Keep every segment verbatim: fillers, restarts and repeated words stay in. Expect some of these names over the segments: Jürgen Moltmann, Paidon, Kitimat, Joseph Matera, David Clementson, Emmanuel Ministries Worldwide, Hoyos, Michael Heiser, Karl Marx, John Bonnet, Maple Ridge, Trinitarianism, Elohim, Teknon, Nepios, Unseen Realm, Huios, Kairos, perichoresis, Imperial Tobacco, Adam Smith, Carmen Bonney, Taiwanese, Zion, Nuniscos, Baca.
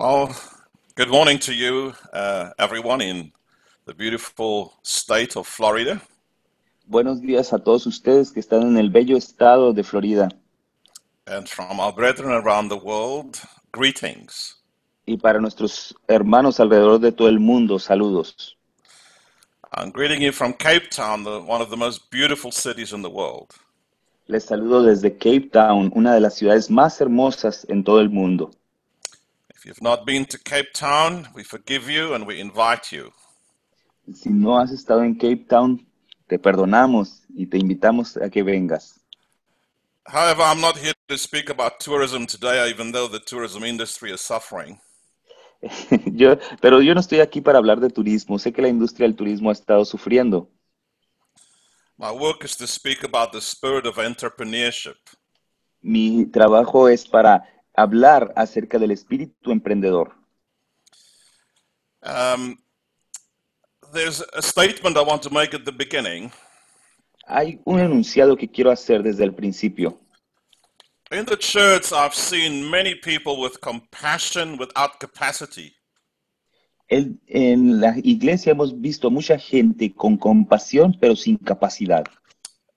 Well, good morning to you, uh, everyone in the beautiful state of Florida. Buenos días a todos ustedes que están en el bello estado de Florida. And from our brethren around the world, greetings. Y para nuestros hermanos alrededor de todo el mundo, saludos. I'm greeting you from Cape Town, the, one of the most beautiful cities in the world. Les saludo desde Cape Town, una de las ciudades más hermosas en todo el mundo. If you've not been to Cape Town, we forgive you and we invite you. Si no has estado en Cape Town, te perdonamos y te invitamos a que vengas. However, I'm not here to speak about tourism today, even though the tourism industry is suffering. Yo, pero yo no estoy aquí para hablar de turismo. Sé que la industria del turismo ha estado sufriendo. My work is to speak about the spirit of entrepreneurship. Mi trabajo es para hablar acerca del espíritu emprendedor. Um, there's a statement I want to make at the beginning. Hay un enunciado que quiero hacer desde el principio. In the church, I've seen many people with compassion without capacity. En, en la iglesia hemos visto mucha gente con compasión pero sin capacidad.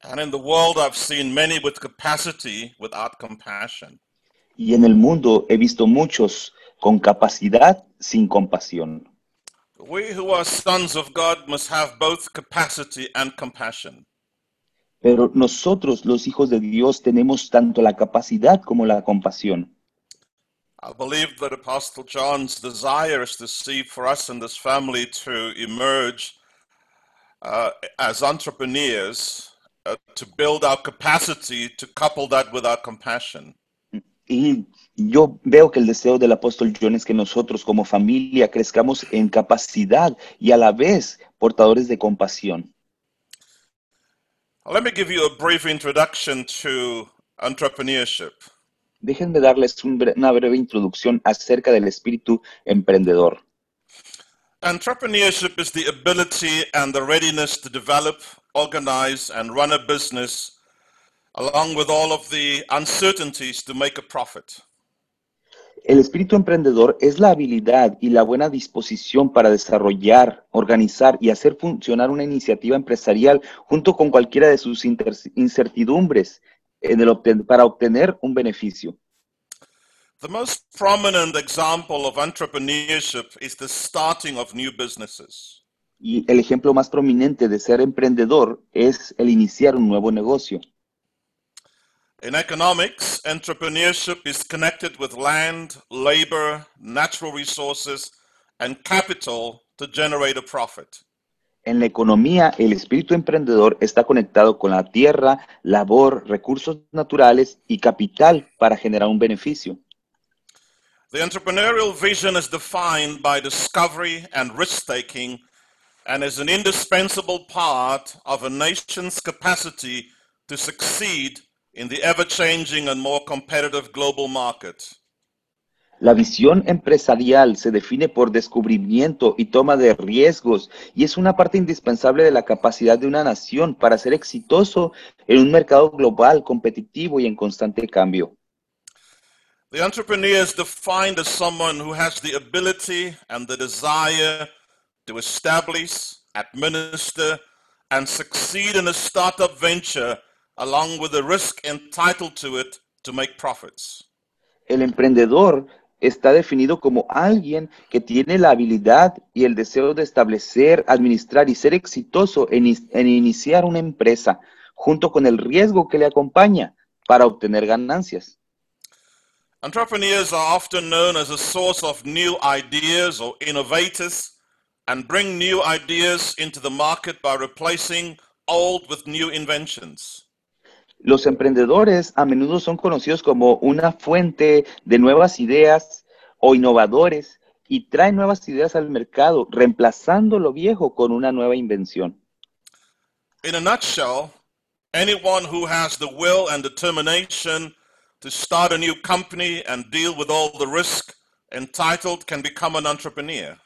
And in the world, I've seen many with capacity without compassion. Y en el mundo he visto muchos con capacidad sin compasión. We who are sons of God must have both capacity and compassion. Pero nosotros, los hijos de Dios, tenemos tanto la capacidad como la compasión. I believe that Apostle John's desire is to see for us in this family to emerge uh, as entrepreneurs, uh, to build our capacity, to couple that with our compassion. Y yo veo que el deseo del apóstol John es que nosotros como familia crezcamos en capacidad y a la vez portadores de compasión. Let me give you a brief introduction to entrepreneurship. Déjenme darles un bre- una breve introducción acerca del espíritu emprendedor. Entrepreneurship is the ability and the readiness to develop, organize, and run a business, along with all of the uncertainties to make a profit. El espíritu emprendedor es la habilidad y la buena disposición para desarrollar, organizar y hacer funcionar una iniciativa empresarial junto con cualquiera de sus incertidumbres en el obten- para obtener un beneficio. The most prominent example of entrepreneurship is the starting of new businesses. Y el ejemplo más prominente de ser emprendedor es el iniciar un nuevo negocio. In economics, entrepreneurship is connected with land, labor, natural resources, and capital to generate a profit. En la economía, el espíritu emprendedor está conectado con la tierra, labor, recursos naturales y capital para generar un beneficio. The entrepreneurial vision is defined by discovery and risk-taking and is an indispensable part of a nation's capacity to succeed in the ever-changing and more competitive global market. La visión empresarial se define por descubrimiento y toma de riesgos y es una parte indispensable de la capacidad de una nación para ser exitoso en un mercado global competitivo y en constante cambio. The entrepreneur is defined as someone who has the ability and the desire to establish, administer, and succeed in a startup venture, along with the risk entitled to it to make profits. El emprendedor está definido como alguien que tiene la habilidad y el deseo de establecer, administrar y ser exitoso en, en iniciar una empresa, junto con el riesgo que le acompaña para obtener ganancias. Entrepreneurs are often known as a source of new ideas or innovators and bring new ideas into the market by replacing old with new inventions. Los emprendedores a menudo son conocidos como una fuente de nuevas ideas o innovadores y traen nuevas ideas al mercado, reemplazando lo viejo con una nueva invención. In a nutshell, anyone who has the will and determination to start a new company and deal with all the risk entitled can become an entrepreneur.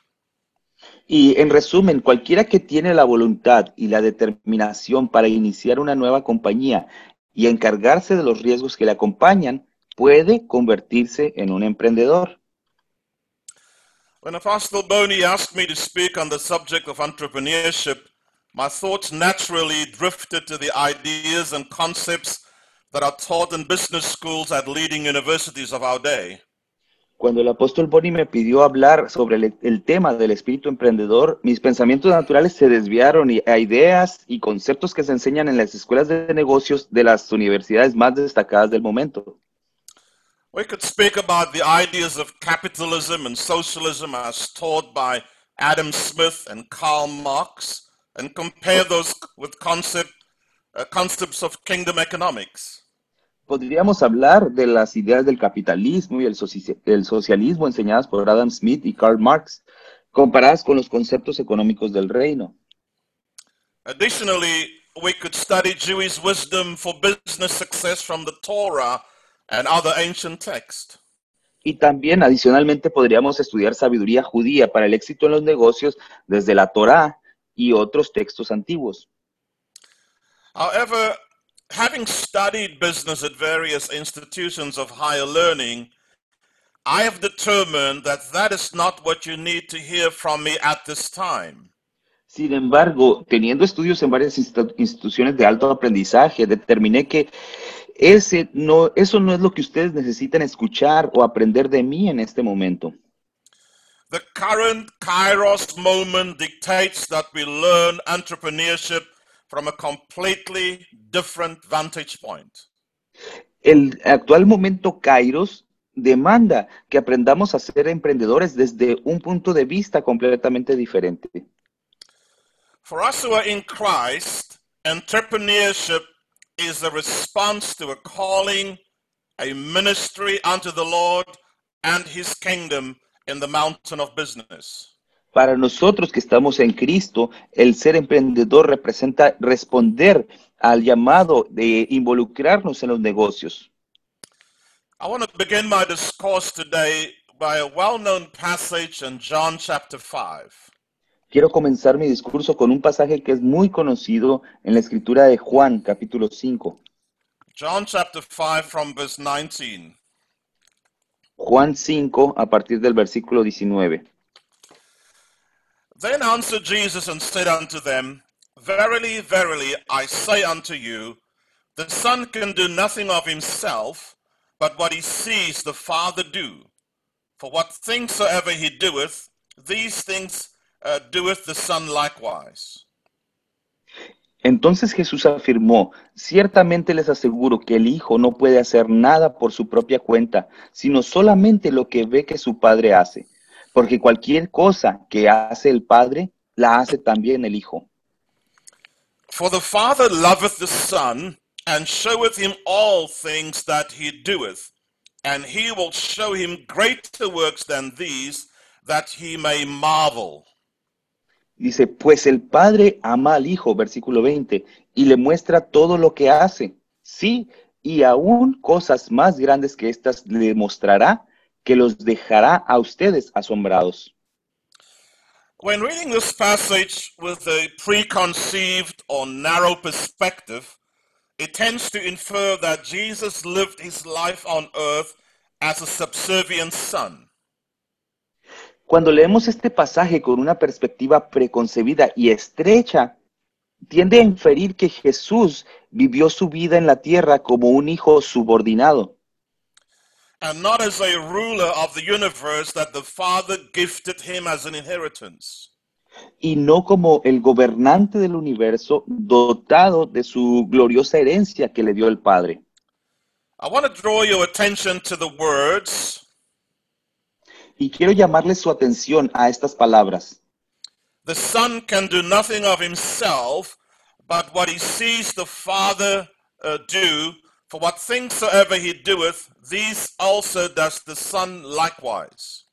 Y en resumen, cualquiera que tiene la voluntad y la determinación para iniciar una nueva compañía y encargarse de los riesgos que le acompañan, puede convertirse en un emprendedor. When Apostle Boney asked me to speak on the subject of entrepreneurship, my thoughts naturally drifted to the ideas and concepts that are taught in business schools at leading universities of our day. Cuando el apóstol Bonnie me pidió hablar sobre el, el tema del espíritu emprendedor, mis pensamientos naturales se desviaron y, a ideas y conceptos que se enseñan en las escuelas de negocios de las universidades más destacadas del momento. We could speak about the ideas of capitalism and socialism as taught by Adam Smith and Karl Marx, and compare those with concept, uh, concepts of kingdom economics. Podríamos hablar de las ideas del capitalismo y el, soci el socialismo enseñadas por Adam Smith y Karl Marx, comparadas con los conceptos económicos del reino. Additionally, we could study Jewish wisdom for business success from the Torah and other ancient texts. Y también, adicionalmente, podríamos estudiar sabiduría judía para el éxito en los negocios desde la Torah y otros textos antiguos. However, having studied business at various institutions of higher learning, I have determined that that is not what you need to hear from me at this time. Sin embargo, teniendo estudios en varias instituciones de alto aprendizaje, determiné que ese no, eso no es lo que ustedes necesitan escuchar o aprender de mí en este momento. The current Kairos moment dictates that we learn entrepreneurship from a completely different vantage point. El actual momento Kairos demanda que aprendamos a ser emprendedores desde un punto de vista completamente diferente. For us who are in Christ, entrepreneurship is a response to a calling, a ministry unto the Lord and His kingdom in the mountain of business. Para nosotros que estamos en Cristo, el ser emprendedor representa responder al llamado de involucrarnos en los negocios. I want to begin my discourse today by a well-known passage in John chapter five. Quiero comenzar mi discurso con un pasaje que es muy conocido en la escritura de Juan, capítulo cinco. John chapter five from verse nineteen. Juan cinco a partir del versículo diecinueve. Then answered Jesus and said unto them, Verily, verily, I say unto you, the Son can do nothing of himself, but what he sees the Father do. For what things soever he doeth, these things uh, doeth the Son likewise. Entonces Jesús afirmó, Ciertamente les aseguro que el Hijo no puede hacer nada por su propia cuenta, sino solamente lo que ve que su Padre hace. Porque cualquier cosa que hace el Padre, la hace también el Hijo. For the Father loveth the Son, and showeth him all things that he doeth, and he will show him greater works than these, that he may marvel. Dice, pues el Padre ama al Hijo, versículo veinte, y le muestra todo lo que hace. Sí, y aún cosas más grandes que estas le mostrará, que los dejará a ustedes asombrados. When reading this passage with a preconceived or narrow perspective, it tends to infer that Jesus lived his life on earth as a subservient son. Cuando leemos este pasaje con una perspectiva preconcebida y estrecha, tiende a inferir que Jesús vivió su vida en la tierra como un hijo subordinado. And not as a ruler of the universe that the Father gifted him as an inheritance. Y no como el gobernante del universo dotado de su gloriosa herencia que le dio el Padre. I want to draw your attention to the words. Y quiero llamarle su atención a estas palabras. The Son can do nothing of himself, but what he sees the Father uh, do. For what things soever he doeth, these also does the Son likewise.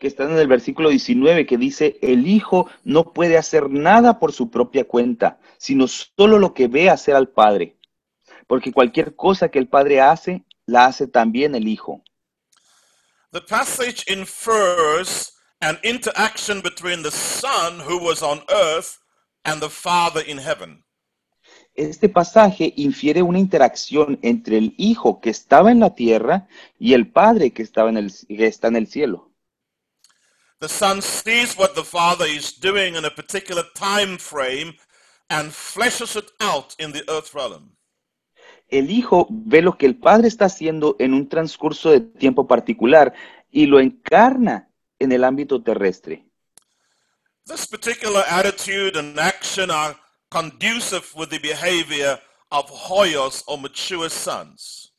Que está en el versículo diecinueve que dice, el Hijo no puede hacer nada por su propia cuenta, sino solo lo que ve hacer al Padre. Porque cualquier cosa que el Padre hace, la hace también el Hijo. The passage infers an interaction between the Son who was on earth and the Father in heaven. Este pasaje infiere una interacción entre el Hijo que estaba en la tierra y el Padre que, estaba en el, que está en el cielo. The Son sees what the Father is doing in a particular time frame and fleshes it out in the earth realm. El Hijo ve lo que el Padre está haciendo en un transcurso de tiempo particular y lo encarna en el ámbito terrestre. This particular attitude and action are conducive with the behavior of hoyos or mature sons.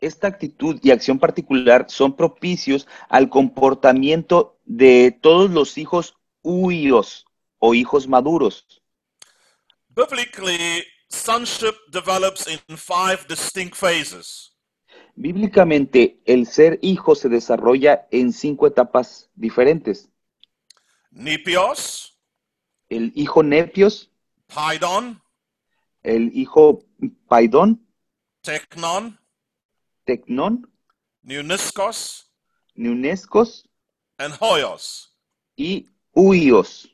Esta actitud y acción particular son propicios al comportamiento de todos los hijos huidos o hijos maduros. Biblically, sonship develops in five distinct phases. Bíblicamente, el ser hijo se desarrolla en cinco etapas diferentes. Nepios, el hijo Nepios, Paidon, el hijo Paidon, Teknon, Teknon, Nuniscos, Nuniscos, and Hoyos, y Huios.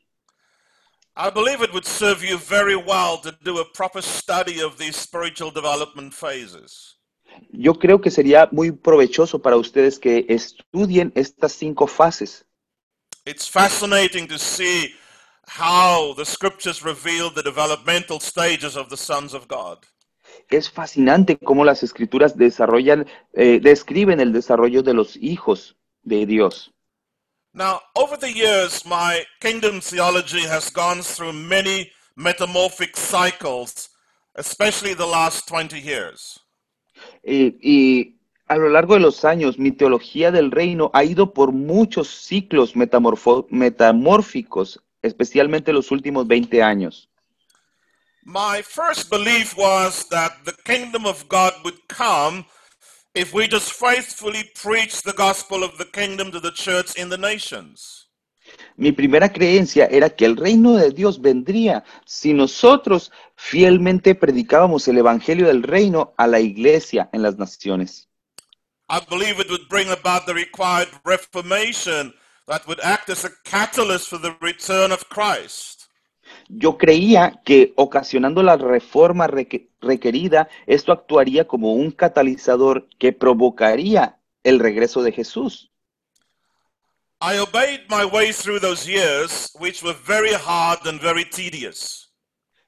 I believe it would serve you very well to do a proper study of these spiritual development phases. Yo creo que sería muy provechoso para ustedes que estudien estas cinco fases. It's fascinating to see how the scriptures reveal the developmental stages of the sons of God. Es fascinante cómo las escrituras desarrollan, eh, describen el desarrollo de los hijos de Dios. Now, over the years, my kingdom theology has gone through many metamorphic cycles, especially the last twenty years. Y, y a lo largo de los años, mi teología del reino ha ido por muchos ciclos metamórficos, especialmente los últimos veinte años. My first belief was that the kingdom of God would come if we just faithfully preach the gospel of the kingdom to the church in the nations. Mi primera creencia era que el reino de Dios vendría si nosotros fielmente predicábamos el evangelio del reino a la iglesia en las naciones. I believe it would bring about the required reformation that would act as a catalyst for the return of Christ. Yo creía que ocasionando la reforma requerida, esto actuaría como un catalizador que provocaría el regreso de Jesús. I obeyed my way through those years, which were very hard and very tedious.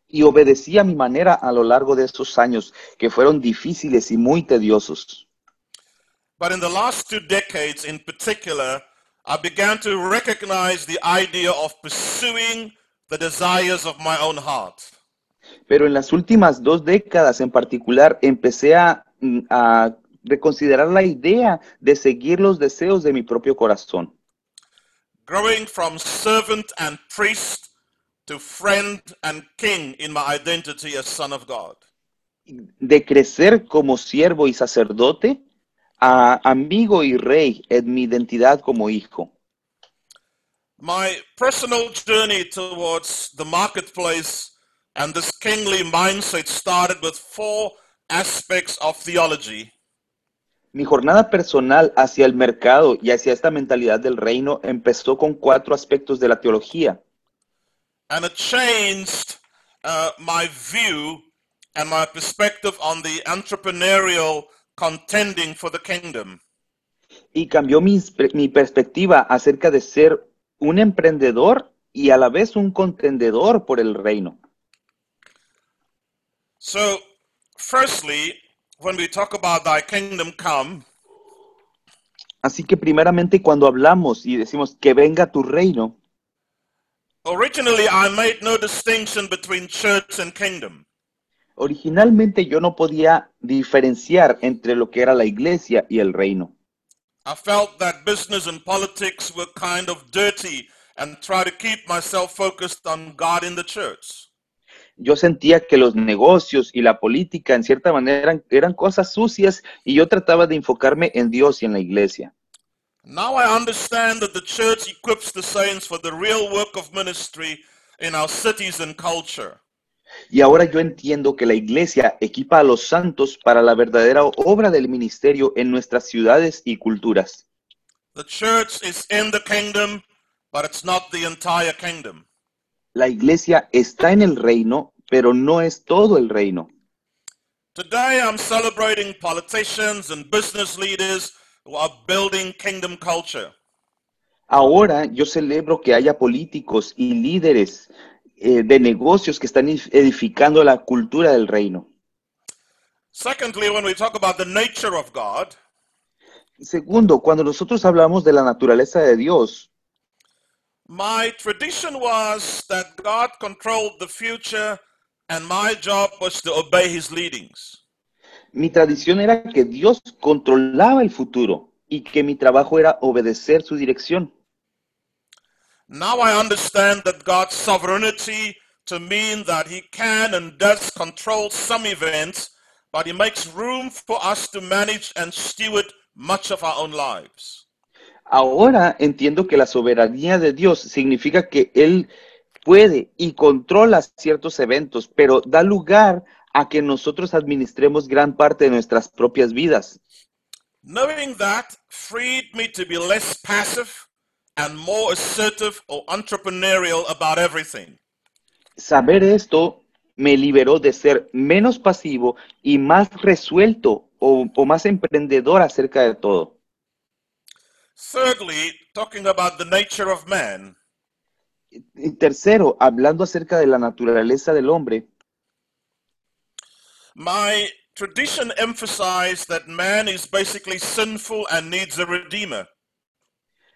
Y obedecí a mi manera a lo largo de esos años, que fueron difíciles y muy tediosos. But in the last two decades in particular, I began to recognize the idea of pursuing the desires of my own heart. Pero en las últimas dos décadas en particular empecé a, a reconsiderar la idea de seguir los deseos de mi propio corazón. Growing from servant and priest to friend and king in my identity as son of God. De crecer como siervo y sacerdote a amigo y rey en mi identidad como hijo. My personal journey towards the marketplace and this kingly mindset started with four aspects of theology. Mi jornada personal hacia el mercado y hacia esta mentalidad del reino empezó con cuatro aspectos de la teología. And it changed uh, my view and my perspective on the entrepreneurial contending for the kingdom. Y cambió mi, mi perspectiva acerca de ser un emprendedor y a la vez un contendedor por el reino. So, firstly, when we talk about thy kingdom come, así que primeramente cuando hablamos y decimos que venga tu reino, originally I made no distinction between church and kingdom. Originalmente yo no podía diferenciar entre lo que era la iglesia y el reino. I felt that business and politics were kind of dirty and tried to keep myself focused on God in the church. Yo sentía que los negocios y la política en cierta manera eran, eran cosas sucias y yo trataba de enfocarme en Dios y en la iglesia. Now I understand that the church equips the saints for the real work of ministry in our cities and culture. Y ahora yo entiendo que la iglesia equipa a los santos para la verdadera obra del ministerio en nuestras ciudades y culturas. The church is in the kingdom, but it's not the entire kingdom. La iglesia está en el reino, pero no es todo el reino. Today I'm celebrating politicians and business leaders who are building kingdom culture. Ahora yo celebro que haya políticos y líderes eh, de negocios que están edificando la cultura del reino. Secondly, when we talk about the nature of God, segundo, cuando nosotros hablamos de la naturaleza de Dios, my tradition was that God controlled the future and my job was to obey his leadings. Mi tradición era que Dios controlaba el futuro y que mi trabajo era obedecer su dirección. Now I understand that God's sovereignty to mean that he can and does control some events, but he makes room for us to manage and steward much of our own lives. Ahora entiendo que la soberanía de Dios significa que Él puede y controla ciertos eventos, pero da lugar a que nosotros administremos gran parte de nuestras propias vidas. Knowing that freed me to be less passive and more assertive or entrepreneurial about everything. Saber esto me liberó de ser menos pasivo y más resuelto o, o más emprendedor acerca de todo. Thirdly, talking about the nature of man. Y tercero, hablando acerca de la naturaleza del hombre. My tradition emphasized that man is basically sinful and needs a redeemer.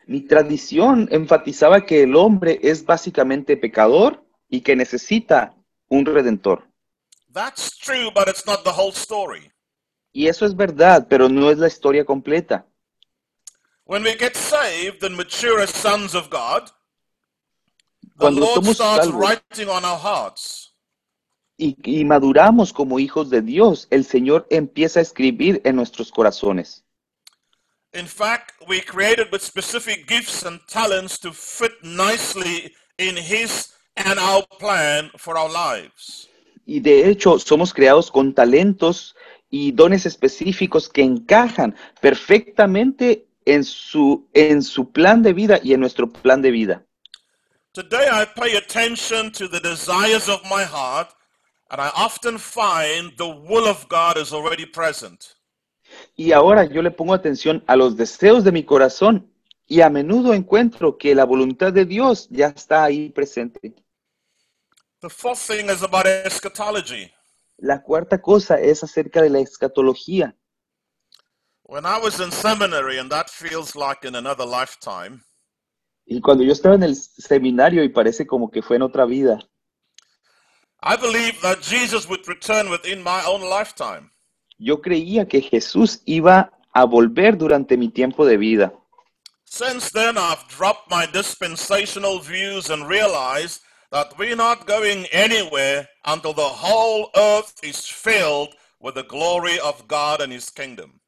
Mi tradición enfatizaba que el hombre es básicamente pecador y que necesita un redentor. That's true, but it's not the whole story. Y eso es verdad, pero no es la historia completa. When we get saved and mature as sons of God, the Lord starts writing on our hearts. Y, y maduramos como hijos de Dios, el Señor empieza a escribir en nuestros corazones. In fact, we created with specific gifts and talents to fit nicely in His and our plan for our lives. Y de hecho, somos creados con talentos y dones específicos que encajan perfectamente en su, en su plan de vida y en nuestro plan de vida. Today I pay attention to the desires of my heart. And I often find the will of God is already present. Y ahora yo le pongo atención a los deseos de mi corazón y a menudo encuentro que la voluntad de Dios ya está ahí presente. The fourth thing is about eschatology. La cuarta cosa es acerca de la escatología. When I was in seminary, and that feels like in another lifetime. Y cuando yo estaba en el seminario y parece como que fue en otra vida. I believe that Jesus would return within my own lifetime. Yo creía que Jesús iba a volver durante mi tiempo de vida. Since then, I've dropped my dispensational views and realized that we're not going anywhere until the whole earth is filled with the glory of God and His kingdom.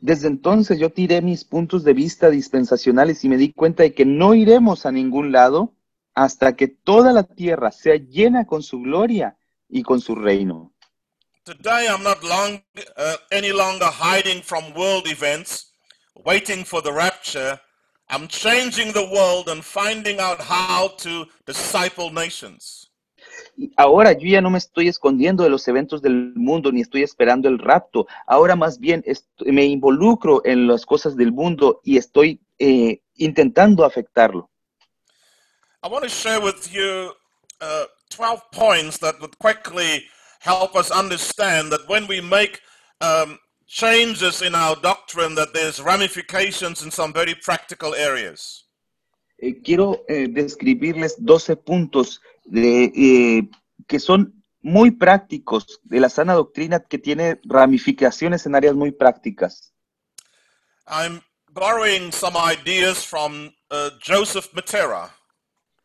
Desde entonces yo tiré mis puntos de vista dispensacionales y me di cuenta de que no iremos a ningún lado hasta que toda la tierra sea llena con su gloria y con su reino. Today I'm not long, uh, any longer hiding from world events, waiting for the rapture. I'm changing the world and finding out how to disciple nations. Ahora yo ya no me estoy escondiendo de los eventos del mundo ni estoy esperando el rapto. Ahora más bien me involucro en las cosas del mundo y estoy eh, intentando afectarlo. I want to share with you uh, twelve points that would quickly help us understand that when we make um, changes in our doctrine, that there's ramifications in some very practical areas. Eh, quiero eh, describirles doce puntos de, eh, que son muy prácticos de la sana doctrina que tiene ramificaciones en áreas muy prácticas. I'm borrowing some ideas from uh, Joseph Matera.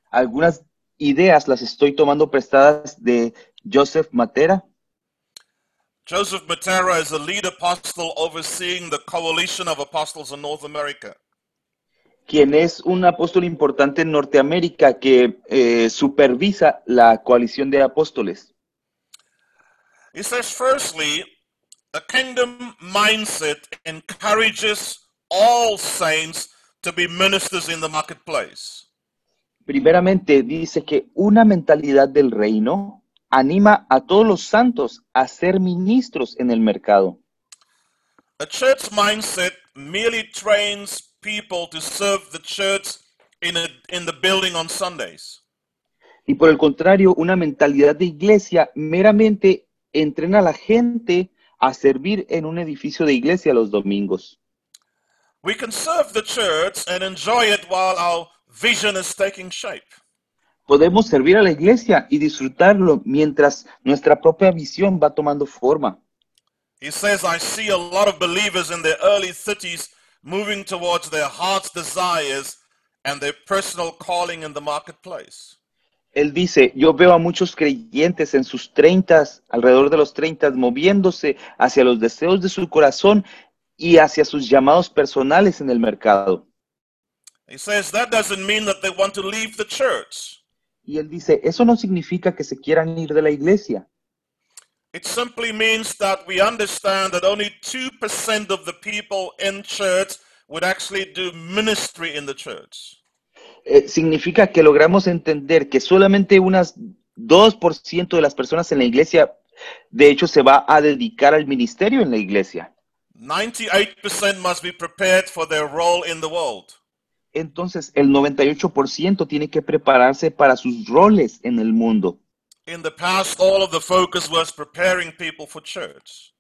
Algunas ideas las estoy tomando prestadas de Joseph Matera. Joseph Matera is a lead apostle overseeing the coalition of apostles in North America. Quien es un apóstol importante en Norteamérica que eh, supervisa la coalición de apóstoles. He says, firstly, a kingdom mindset encourages all saints to be ministers in the marketplace. Primeramente dice que una mentalidad del reino anima a todos los santos a ser ministros en el mercado. A church mindset merely trains people to serve the church in, a, in the building on Sundays. Y por el contrario, una mentalidad de iglesia meramente entrena a la gente a servir en un edificio de iglesia los domingos. We can serve the church and enjoy it while our vision is taking shape. Podemos servir a la iglesia y disfrutarlo mientras nuestra propia visión va tomando forma. He says, I see a lot of believers in their early thirties moving towards their heart's desires and their personal calling in the marketplace. Él dice, yo veo a muchos creyentes en sus treintas, alrededor de los treintas, moviéndose hacia los deseos de su corazón y hacia sus llamados personales en el mercado. He says, that doesn't mean that they want to leave the church. Y él dice, eso no significa que se quieran ir de la iglesia. It simply means that we understand that only two percent of the people in church would actually do ministry in the church. Eh, significa que logramos entender que solamente unas dos por ciento de las personas en la iglesia, de hecho, se va a dedicar al ministerio en la iglesia. ninety-eight percent must be prepared for their role in the world. Entonces, el noventa y ocho por ciento tiene que prepararse para sus roles en el mundo. In the past, all of the focus was preparing people for church.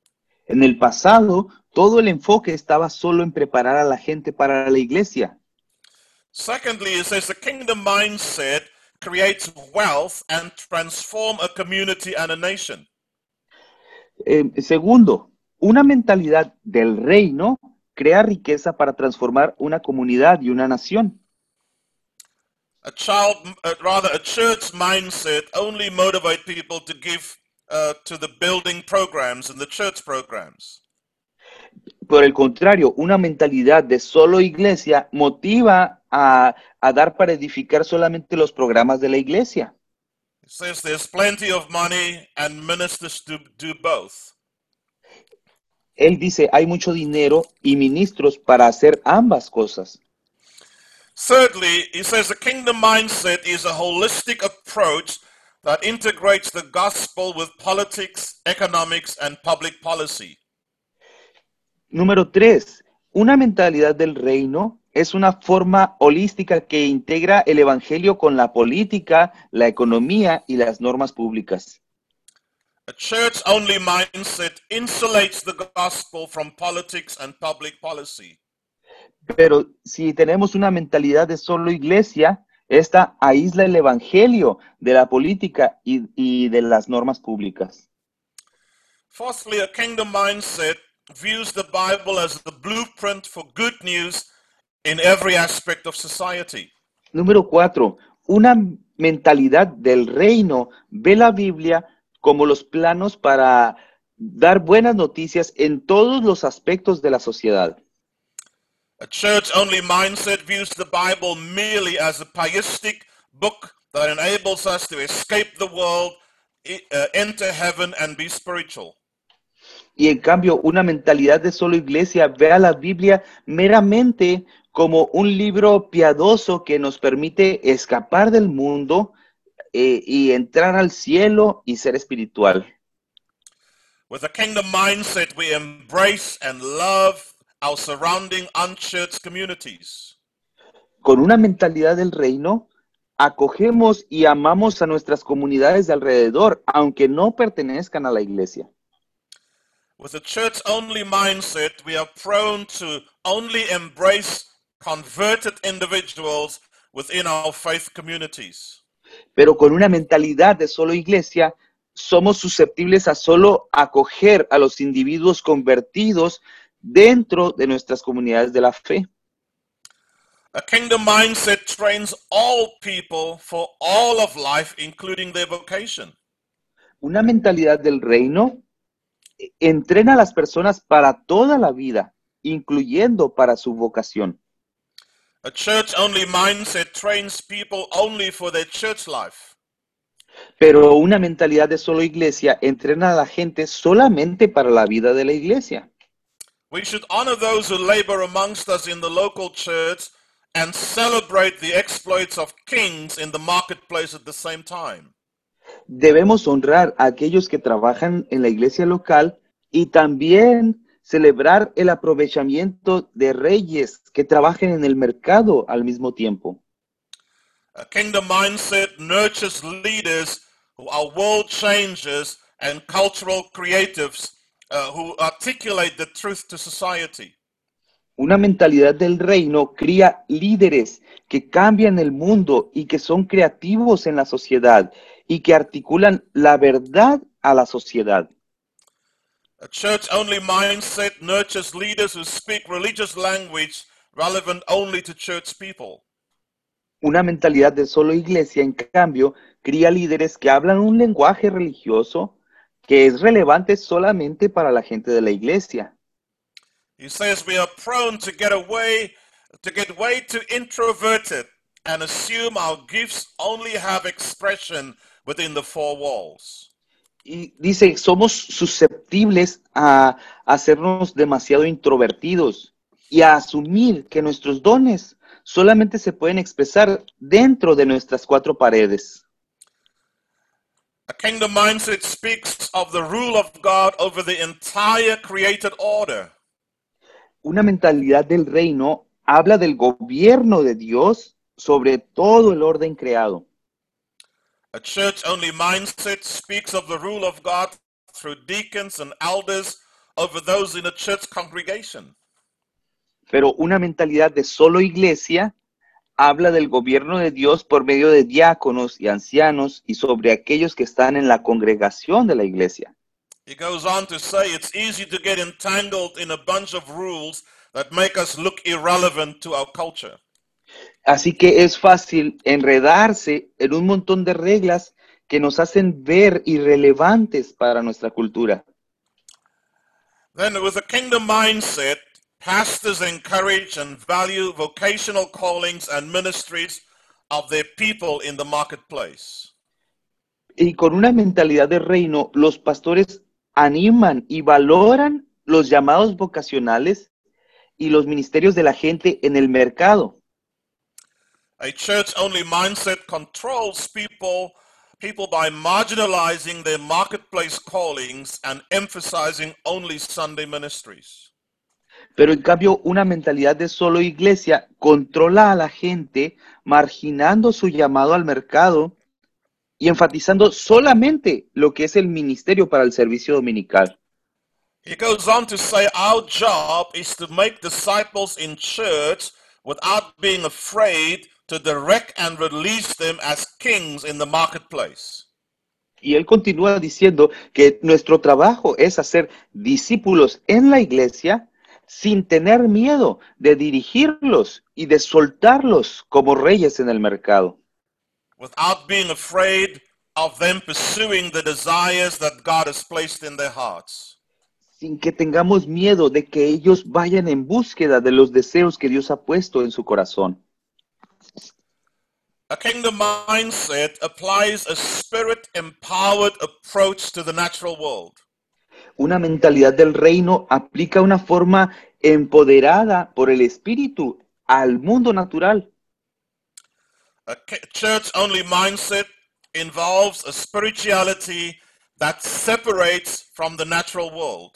En el pasado, todo el enfoque estaba solo en preparar a la gente para la iglesia. Secondly, it says the kingdom mindset creates wealth and transforms a community and a nation. Eh, segundo, una mentalidad del reino crea riqueza para transformar una comunidad y una nación. A child, rather a church mindset only motivates people to give uh, to the building programs and the church programs. Por el contrario, una mentalidad de solo iglesia motiva a, a dar para edificar solamente los programas de la iglesia. It says there's plenty of money and ministers to do both. Él dice, hay mucho dinero y ministros para hacer ambas cosas. Thirdly, he says the kingdom mindset is a holistic approach that integrates the gospel with politics, economics, and public policy. Número tres, una mentalidad del reino es una forma holística que integra el evangelio con la política, la economía y las normas públicas. A church-only mindset insulates the gospel from politics and public policy. Pero si tenemos una mentalidad de solo iglesia, esta aísla el evangelio de la política y, y de las normas públicas. Fourthly, a kingdom mindset views the Bible as the blueprint for good news in every aspect of society. Número cuatro, una mentalidad del reino ve la Biblia como los planos para dar buenas noticias en todos los aspectos de la sociedad. A church-only mindset views the Bible merely as a pietistic book that enables us to escape the world, enter heaven, and be spiritual. Y en cambio, una mentalidad de solo iglesia ve a la Biblia meramente como un libro piadoso que nos permite escapar del mundo eh, y entrar al cielo y ser espiritual. With a kingdom mindset, we embrace and love our surrounding unchurched communities. Con una mentalidad del reino, acogemos y amamos a nuestras comunidades de alrededor, aunque no pertenezcan a la iglesia. With a church-only mindset, we are prone to only embrace converted individuals within our faith communities. Pero con una mentalidad de solo iglesia, somos susceptibles a solo acoger a los individuos convertidos dentro de nuestras comunidades de la fe. A kingdom mindset trains all people for all of life, including their vocation. Una mentalidad del reino entrena a las personas para toda la vida, incluyendo para su vocación. A church-only mindset trains people only for their church life. Pero una mentalidad de solo iglesia entrena a la gente solamente para la vida de la iglesia. We should honor those who labor amongst us in the local church and celebrate the exploits of kings in the marketplace at the same time. Debemos honrar a aquellos que trabajan en la iglesia local y también celebrar el aprovechamiento de reyes que trabajen en el mercado al mismo tiempo. A kingdom mindset nurtures leaders who are world changers and cultural creatives uh, who articulate the truth to society. Una mentalidad del reino cría líderes que cambian el mundo y que son creativos en la sociedad y que articulan la verdad a la sociedad. A church-only mindset nurtures leaders who speak religious language relevant only to church people. Una mentalidad de solo iglesia, en cambio, cría líderes que hablan un lenguaje religioso que es relevante solamente para la gente de la iglesia. He says we are prone to get away, to get way too introverted and assume our gifts only have expression within the four walls. Y dice, somos susceptibles a hacernos demasiado introvertidos y a asumir que nuestros dones solamente se pueden expresar dentro de nuestras cuatro paredes. A kingdom mindset speaks of the rule of God over the entire created order. Una mentalidad del reino habla del gobierno de Dios sobre todo el orden creado. A church-only mindset speaks of the rule of God through deacons and elders over those in a church congregation. Pero una mentalidad de solo iglesia habla del gobierno de Dios por medio de diáconos y ancianos y sobre aquellos que están en la congregación de la iglesia. He goes on to say it's easy to get entangled in a bunch of rules that make us look irrelevant to our culture. Así que es fácil enredarse en un montón de reglas que nos hacen ver irrelevantes para nuestra cultura. Then with a kingdom mindset, pastors encourage and value vocational callings and ministries of their people in the marketplace. Y con una mentalidad de reino, los pastores animan y valoran los llamados vocacionales y los ministerios de la gente en el mercado. A church-only mindset controls people, people by marginalizing their marketplace callings and emphasizing only Sunday ministries. Pero en cambio, una mentalidad de solo iglesia controla a la gente marginando su llamado al mercado y enfatizando solamente lo que es el ministerio para el servicio dominical. He goes on to say our job is to make disciples in church without being afraid to direct and release them as kings in the marketplace. Y él continúa diciendo que nuestro trabajo es hacer discípulos en la iglesia sin tener miedo de dirigirlos y de soltarlos como reyes en el mercado. Without being afraid of them pursuing the desires that God has placed in their hearts. Sin que tengamos miedo de que ellos vayan en búsqueda de los deseos que Dios ha puesto en su corazón. A kingdom mindset applies a spirit-empowered approach to the natural world. Una mentalidad del reino aplica una forma empoderada por el espíritu al mundo natural. A church-only mindset involves a spirituality that separates from the natural world.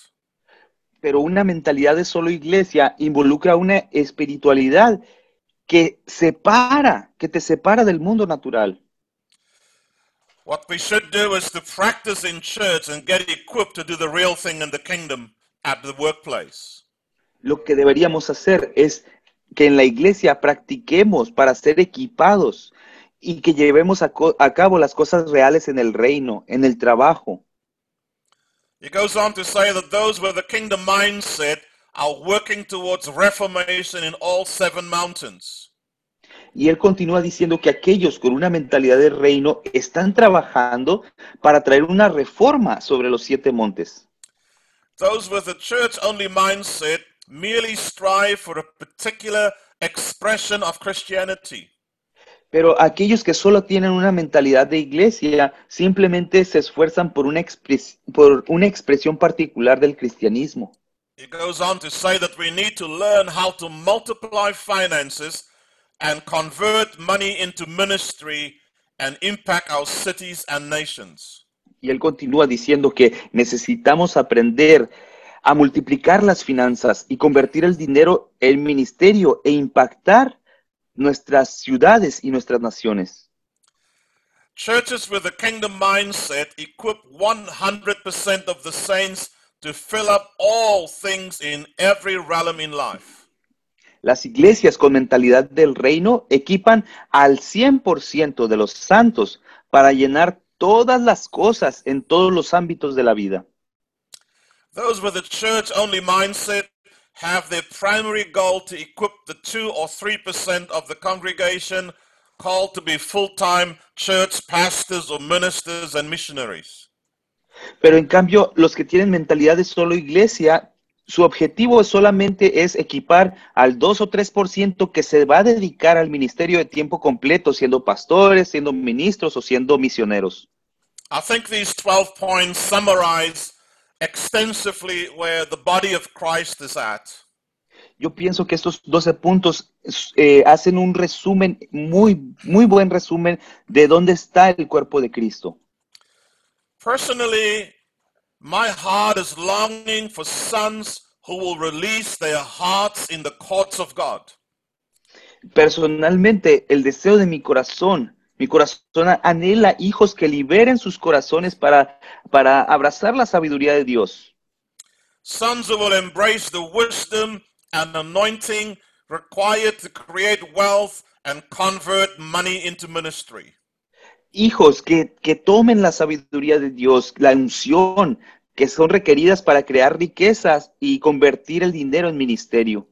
Pero una mentalidad de solo iglesia involucra una espiritualidad que separa, que te separa del mundo natural. What we should do is to practice in church and get equipped to do the real thing in the kingdom at the workplace. Lo que deberíamos hacer es que en la iglesia practiquemos para ser equipados y que llevemos a, co- a cabo las cosas reales en el reino, en el trabajo. He goes on to say that those with a kingdom mindset are working towards reformation in all seven mountains. Y él continúa diciendo que aquellos con una mentalidad de reino están trabajando para traer una reforma sobre los siete montes. Those with a church-only mindset merely strive for a particular expression of Christianity. Pero aquellos que solo tienen una mentalidad de iglesia simplemente se esfuerzan por una, expres- por una expresión particular del cristianismo. It goes on to say that we need to learn how to multiply finances and convert money into ministry and impact our cities and nations. Y él continúa diciendo que necesitamos aprender a multiplicar las finanzas y convertir el dinero en ministerio e impactar nuestras ciudades y nuestras naciones. Churches with a kingdom mindset equip one hundred percent of the saints to fill up all things in every realm in life. Las iglesias con mentalidad del reino equipan al cien por ciento de los santos para llenar todas las cosas en todos los ámbitos de la vida. Those with a church-only mindset have their primary goal to equip the two or three percent of the congregation called to be full-time church pastors or ministers and missionaries. Pero en cambio, los que tienen mentalidad de solo iglesia, su objetivo solamente es equipar al dos o tres por ciento que se va a dedicar al ministerio de tiempo completo, siendo pastores, siendo ministros o siendo misioneros. I think these twelve points summarize extensively where the body of Christ is at. Yo pienso que estos doce puntos eh, hacen un resumen, muy, muy buen resumen de dónde está el cuerpo de Cristo. Personally, my heart is longing for sons who will release their hearts in the courts of God. Personalmente, el deseo de mi corazón, mi corazón anhela hijos que liberen sus corazones para, para abrazar la sabiduría de Dios. Sons who will embrace the wisdom and anointing required to create wealth and convert money into ministry. Hijos que, que tomen la sabiduría de Dios, la unción, que son requeridas para crear riquezas y convertir el dinero en ministerio.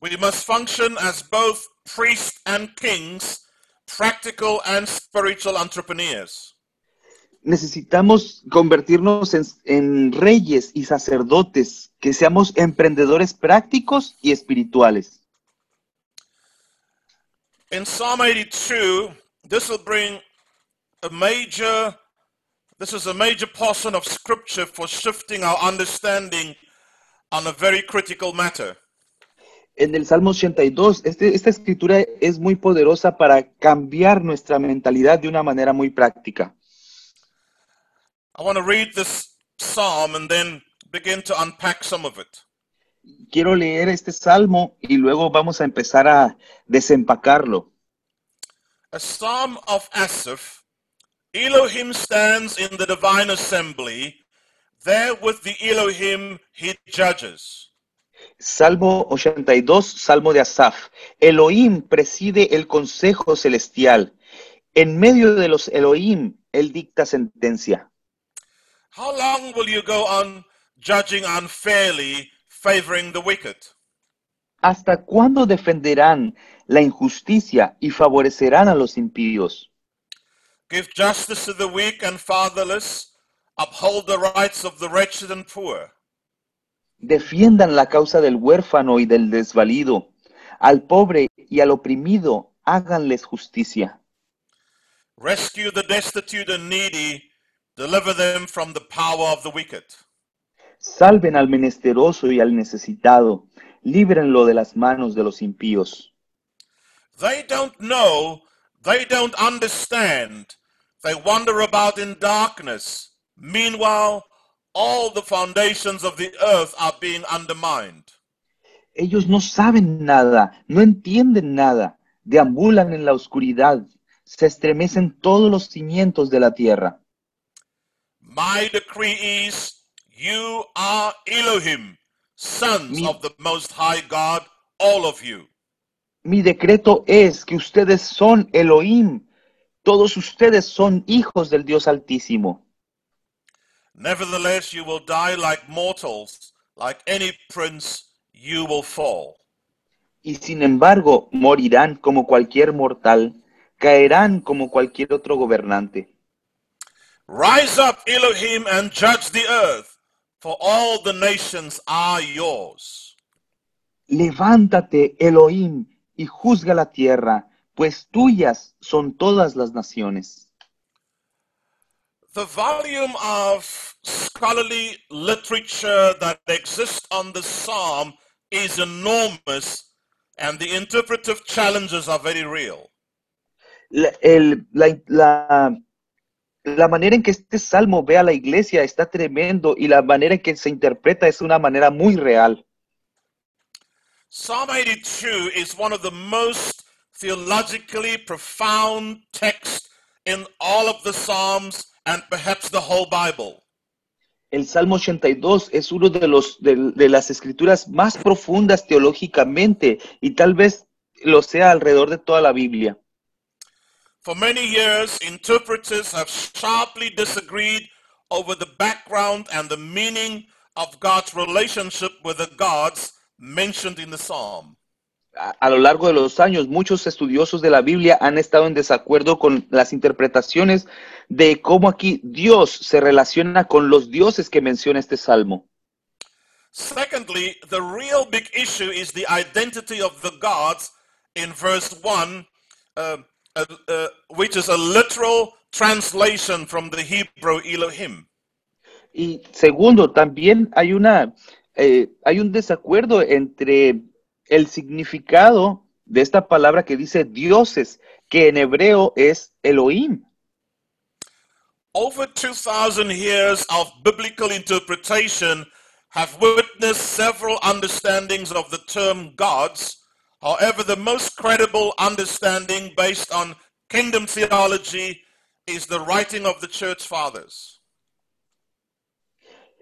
We must function as both priests and kings, practical and spiritual entrepreneurs. Necesitamos convertirnos en, en reyes y sacerdotes, que seamos emprendedores prácticos y espirituales. En Psalm eighty-two, this will bring a major, this is a major portion of scripture for shifting our understanding on a very critical matter. En el Salmo ochenta y dos, este, esta escritura es muy poderosa para cambiar nuestra mentalidad de una manera muy práctica. I want to read this psalm and then begin to unpack some of it. Quiero leer este salmo y luego vamos a empezar a desempacarlo. A psalm of Asaph. Elohim stands in the divine assembly, there with the Elohim he judges. Salmo ochenta y dos, Salmo de Asaf. Elohim preside el consejo celestial. En medio de los Elohim, él dicta sentencia. How long will you go on judging unfairly, favoring the wicked? ¿Hasta cuándo defenderán la injusticia y favorecerán a los impíos? Give justice to the weak and fatherless, uphold the rights of the wretched and poor. Defiendan la causa del huérfano y del desvalido, al pobre y al oprimido, háganles justicia. Rescue the destitute and needy, deliver them from the power of the wicked. Salven al menesteroso y al necesitado, líbrenlo de las manos de los impíos. They don't know, they don't understand, they wander about in darkness. Meanwhile, all the foundations of the earth are being undermined. Ellos no saben nada, no entienden nada, deambulan en la oscuridad, se estremecen todos los cimientos de la tierra. My decree is, you are Elohim, sons mi, of the Most High God, all of you. Mi decreto es que ustedes son Elohim, todos ustedes son hijos del Dios Altísimo. Nevertheless, you will die like mortals, like any prince, you will fall. Y sin embargo, morirán como cualquier mortal, caerán como cualquier otro gobernante. Rise up, Elohim, and judge the earth, for all the nations are yours. Levántate, Elohim, y juzga la tierra, pues tuyas son todas las naciones. The volume of scholarly literature that exists on the psalm is enormous, and the interpretive challenges are very real. La, el, la, la, La manera en que este salmo ve a la iglesia está tremendo y la manera en que se interpreta es una manera muy real. Psalm eighty-two is one of the most theologically profound texts in all of the Psalms and perhaps the whole Bible. El Salmo ochenta y dos es uno de los de, de las escrituras más profundas teológicamente y tal vez lo sea alrededor de toda la Biblia. For many years, interpreters have sharply disagreed over the background and the meaning of God's relationship with the gods mentioned in the Psalm. A, a lo largo de los años, muchos estudiosos de la Biblia han estado en desacuerdo con las interpretaciones de cómo aquí Dios se relaciona con los dioses que menciona este salmo. Secondly, the real big issue is the identity of the gods in verse one. Uh, Uh, uh, which is a literal translation from the Hebrew Elohim. Y segundo, también hay una eh, hay un desacuerdo entre el significado de esta palabra que dice dioses, que en hebreo es Elohim. Over two thousand years of biblical interpretation have witnessed several understandings of the term gods. However, the most credible understanding based on kingdom theology is the writing of the church fathers.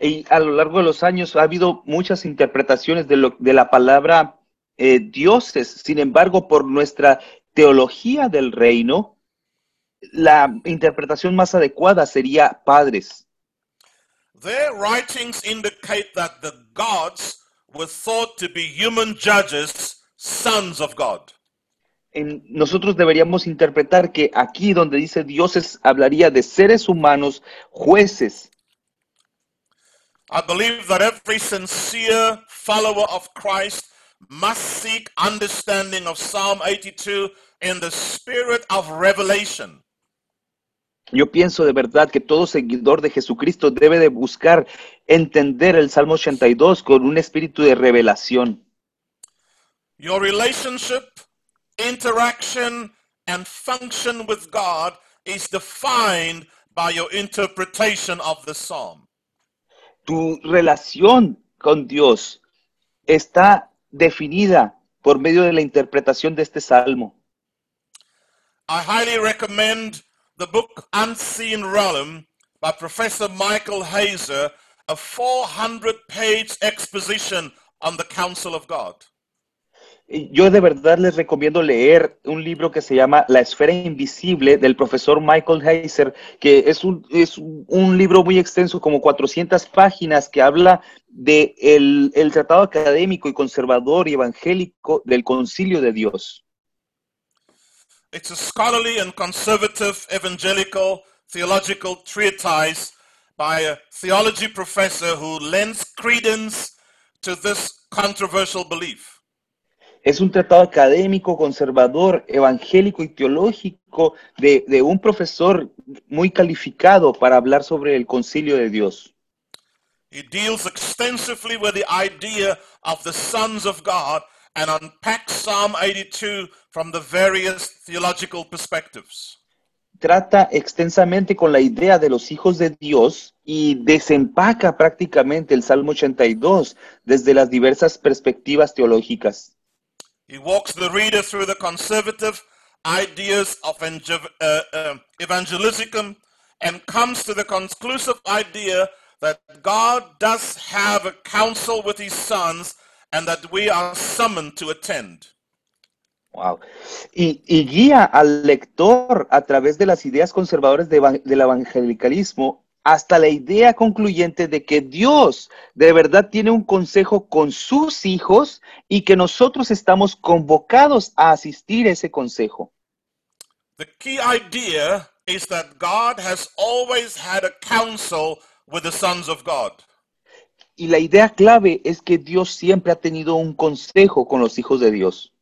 Y a lo largo de los años ha habido muchas interpretaciones de, lo, de la palabra eh, dioses. Sin embargo, por nuestra teología del reino, la interpretación más adecuada sería padres. Their writings indicate that the gods were thought to be human judges, sons of God. En nosotros deberíamos interpretar que aquí donde dice dioses hablaría de seres humanos jueces. I believe that every sincere follower of Christ must seek understanding of Psalm eighty-two in the spirit of revelation. Yo pienso de verdad que todo seguidor de Jesucristo debe de buscar entender el Salmo ochenta y dos con un espíritu de revelación. Your relationship, interaction, and function with God is defined by your interpretation of the psalm. Tu relación con Dios está definida por medio de la interpretación de este salmo. I highly recommend the book Unseen Realm by Professor Michael Heiser, a four hundred page exposition on the counsel of God. Yo de verdad les recomiendo leer un libro que se llama La Esfera Invisible del profesor Michael Heiser, que es un, es un libro muy extenso, como cuatrocientas páginas, que habla de el, el tratado académico y conservador y evangélico del Concilio de Dios. It's a scholarly and conservative evangelical theological treatise by a theology professor who lends credence to this controversial belief. Es un tratado académico, conservador, evangélico y teológico de, de un profesor muy calificado para hablar sobre el Concilio de Dios. He deals extensively with the idea of the sons of God and unpacks Psalm eighty-two from the various theological perspectives. Trata extensamente con la idea de los hijos de Dios y desempaca prácticamente el Salmo ochenta y dos desde las diversas perspectivas teológicas. He walks the reader through the conservative ideas of uh, uh, evangelism and comes to the conclusive idea that God does have a counsel with his sons and that we are summoned to attend. Wow. Y, y guía al lector a través de las ideas conservadoras de evan- del evangelicalismo hasta la idea concluyente de que Dios de verdad tiene un consejo con sus hijos y que nosotros estamos convocados a asistir a ese consejo. The key idea is that God has always had a counsel with the sons of God. Y la idea clave es que Dios siempre ha tenido un consejo con los hijos de Dios.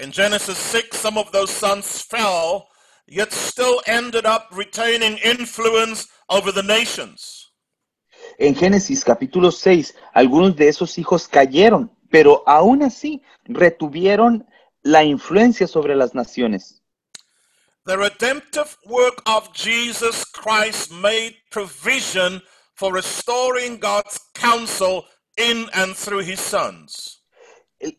In Genesis six, some of those sons fell, yet still ended up retaining influence over the nations. En Génesis capítulo seis, algunos de esos hijos cayeron, pero aún así retuvieron la influencia sobre las naciones. The redemptive work of Jesus Christ made provision for restoring God's counsel in and through his sons.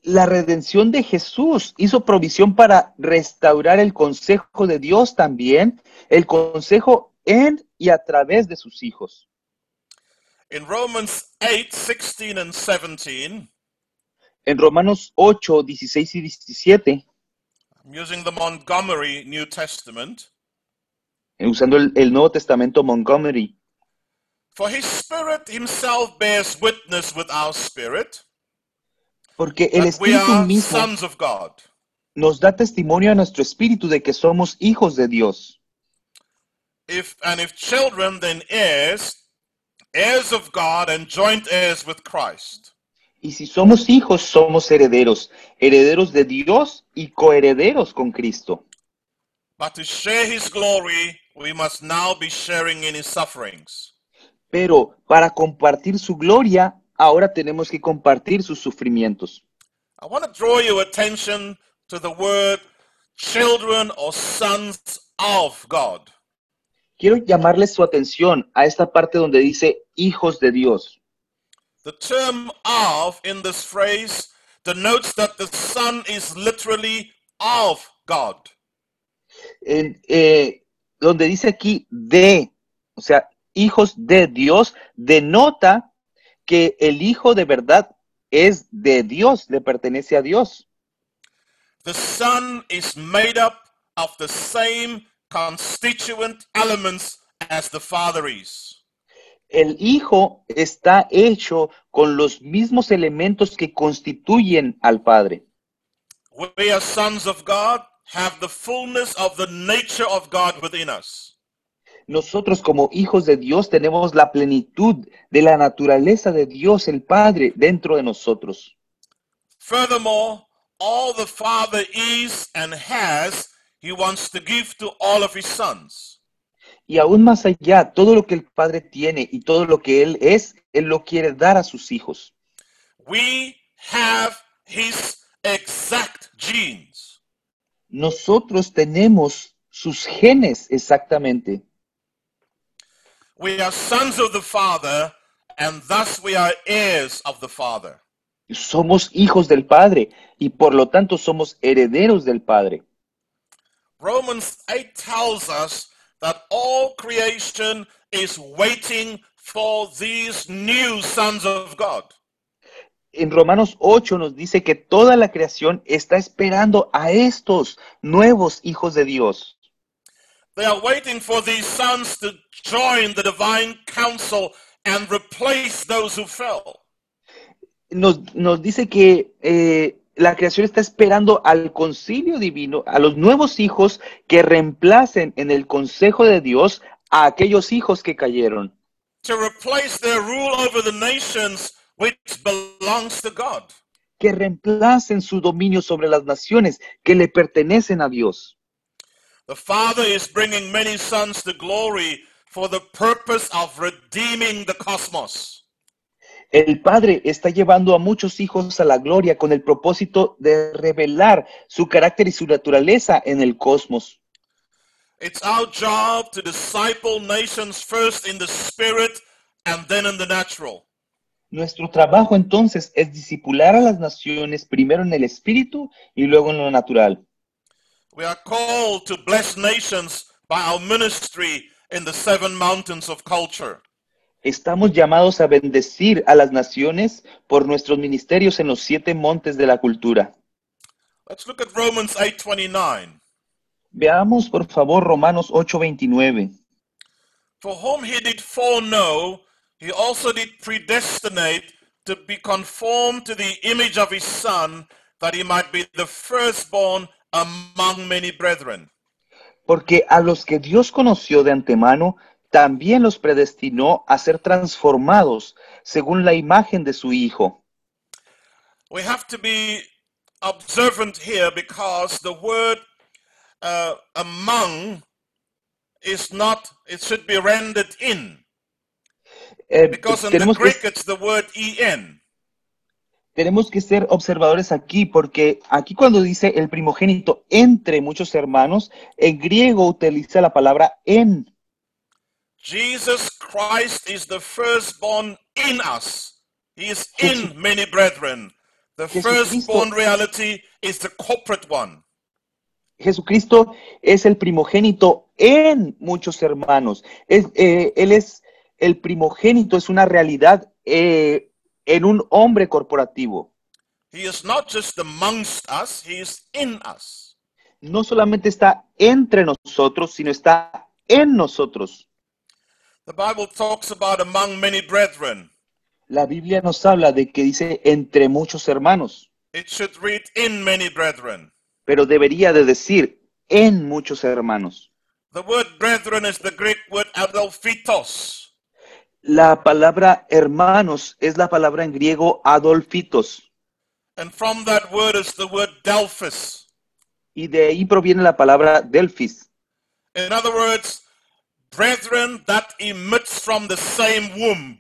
La redención de Jesús hizo provisión para restaurar el consejo de Dios también, el consejo en y a través de sus hijos. In Romans eight, sixteen and seventeen, en Romanos ocho, dieciséis y diecisiete, I'm using the Montgomery New Testament. Usando el, el Nuevo Testamento Montgomery. For his spirit himself bears witness with our spirit. Porque el Espíritu mismo sons of God. Nos da testimonio a nuestro espíritu de que somos hijos de Dios. If and if children, then heirs, heirs of God and joint heirs with Christ. Y si somos hijos, somos herederos, herederos de Dios y coherederos con Cristo. But to share his glory, we must now be sharing in his sufferings. Pero para compartir su gloria, ahora tenemos que compartir sus sufrimientos. I want to draw your attention to the word children or sons of God. Quiero llamarles su atención a esta parte donde dice hijos de Dios. The term of in this phrase denotes that the Son is literally of God. En, eh, donde dice aquí de, o sea, hijos de Dios, denota que el Hijo de verdad es de Dios, le pertenece a Dios. The Son is made up of the same constituent elements as the Father is. El Hijo está hecho con los mismos elementos que constituyen al Padre. We are sons of God, have the fullness of the nature of God within us. Nosotros como hijos de Dios tenemos la plenitud de la naturaleza de Dios el Padre dentro de nosotros. Furthermore, all the Father is and has, he wants to give to all of his sons. Y aún más allá, todo lo que el Padre tiene y todo lo que Él es, Él lo quiere dar a sus hijos. We have his exact genes. Nosotros tenemos sus genes exactamente. We are sons of the Father, and thus we are heirs of the Father. Somos hijos del Padre, y por lo tanto somos herederos del Padre. Romans eight tells us that all creation is waiting for these new sons of God. En Romanos ocho nos dice que toda la creación está esperando a estos nuevos hijos de Dios. They are waiting for these sons to join the divine council and replace those who fell. Nos, nos dice que eh, la creación está esperando al concilio divino, a los nuevos hijos que reemplacen en el consejo de Dios a aquellos hijos que cayeron. Que reemplacen su dominio sobre las naciones que le pertenecen a Dios. The Father is bringing many sons to glory for the purpose of redeeming the cosmos. El Padre está llevando a muchos hijos a la gloria con el propósito de revelar su carácter y su naturaleza en el cosmos. It's our job to disciple nations first in the spirit and then in the natural. Nuestro trabajo entonces es discipular a las naciones primero en el espíritu y luego en lo natural. We are called to bless nations by our ministry in the seven mountains of culture. Estamos llamados a bendecir a las naciones por nuestros ministerios en los siete montes de la cultura. Let's look at Romans eight twenty-nine. Veamos por favor Romanos ocho veintinueve. For whom he did foreknow, he also did predestinate to be conformed to the image of his Son, that he might be the firstborn among many brethren. Porque a los que Dios conoció de antemano, también los predestinó a ser transformados según la imagen de su Hijo. We have to be observant here because the word uh, among is not, it should be rendered in. Eh, because in the Greek que... it's the word en. tenemos que ser observadores aquí, porque aquí cuando dice el primogénito entre muchos hermanos, en griego utiliza la palabra en. Jesus Christ is the firstborn in us. He is in many brethren. The firstborn reality is the corporate one. Jesucristo es el primogénito en muchos hermanos. Es, eh, él es el primogénito, es una realidad eh, en un hombre corporativo. He is not just amongst us, he is in us. No solamente está entre nosotros, sino está en nosotros. The Bible talks about among many brethren. La Biblia nos habla de que dice entre muchos hermanos. It should read in many brethren. Pero debería de decir en muchos hermanos. The word brethren is the Greek word adolphitos. La palabra hermanos es la palabra en griego adolphitos. And from that word is the word Delphis. Y de ahí proviene la palabra Delphis. In other words, brethren that emits from the same womb.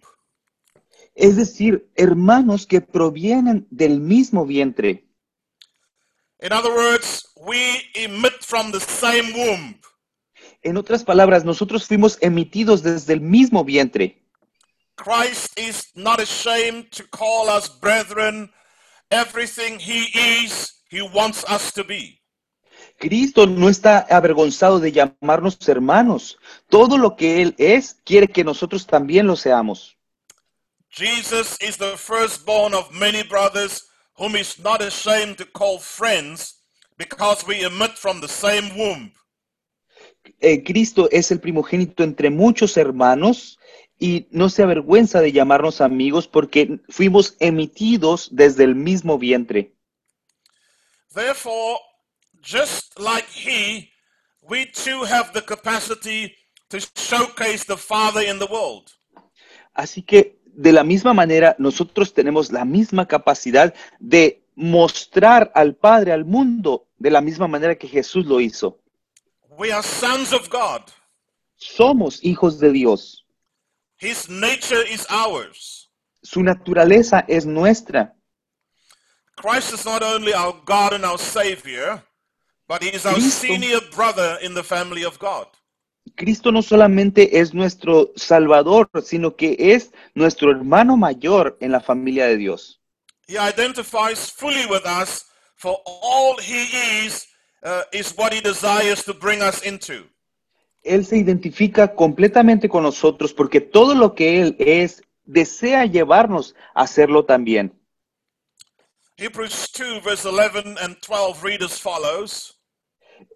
Es decir, hermanos que provienen del mismo vientre. In other words, we emit from the same womb. En otras palabras, nosotros fuimos emitidos desde el mismo vientre. Christ is not ashamed to call us brethren. Everything he is, he wants us to be. Cristo no está avergonzado de llamarnos hermanos. Todo lo que él es, quiere que nosotros también lo seamos. Jesus is the firstborn of many brothers, whom is not ashamed to call friends, because we emit from the same womb. Eh, Cristo es el primogénito entre muchos hermanos, y no se avergüenza de llamarnos amigos, porque fuimos emitidos desde el mismo vientre. Therefore, just like he, we too have the capacity to showcase the Father in the world. Así que, de la misma manera, nosotros tenemos la misma capacidad de mostrar al Padre, al mundo, de la misma manera que Jesús lo hizo. We are sons of God. Somos hijos de Dios. His nature is ours. Su naturaleza es nuestra. Christ is not only our God and our Savior, but he is our Cristo. Senior brother in the family of God. Cristo no solamente es nuestro Salvador, sino que es nuestro hermano mayor en la familia de Dios. He identifies fully with us, for all he is, uh, is what he desires to bring us into. Él se identifica completamente con nosotros, porque todo lo que él es, desea llevarnos a hacerlo también. Hebrews two, verse eleven and twelve read as follows.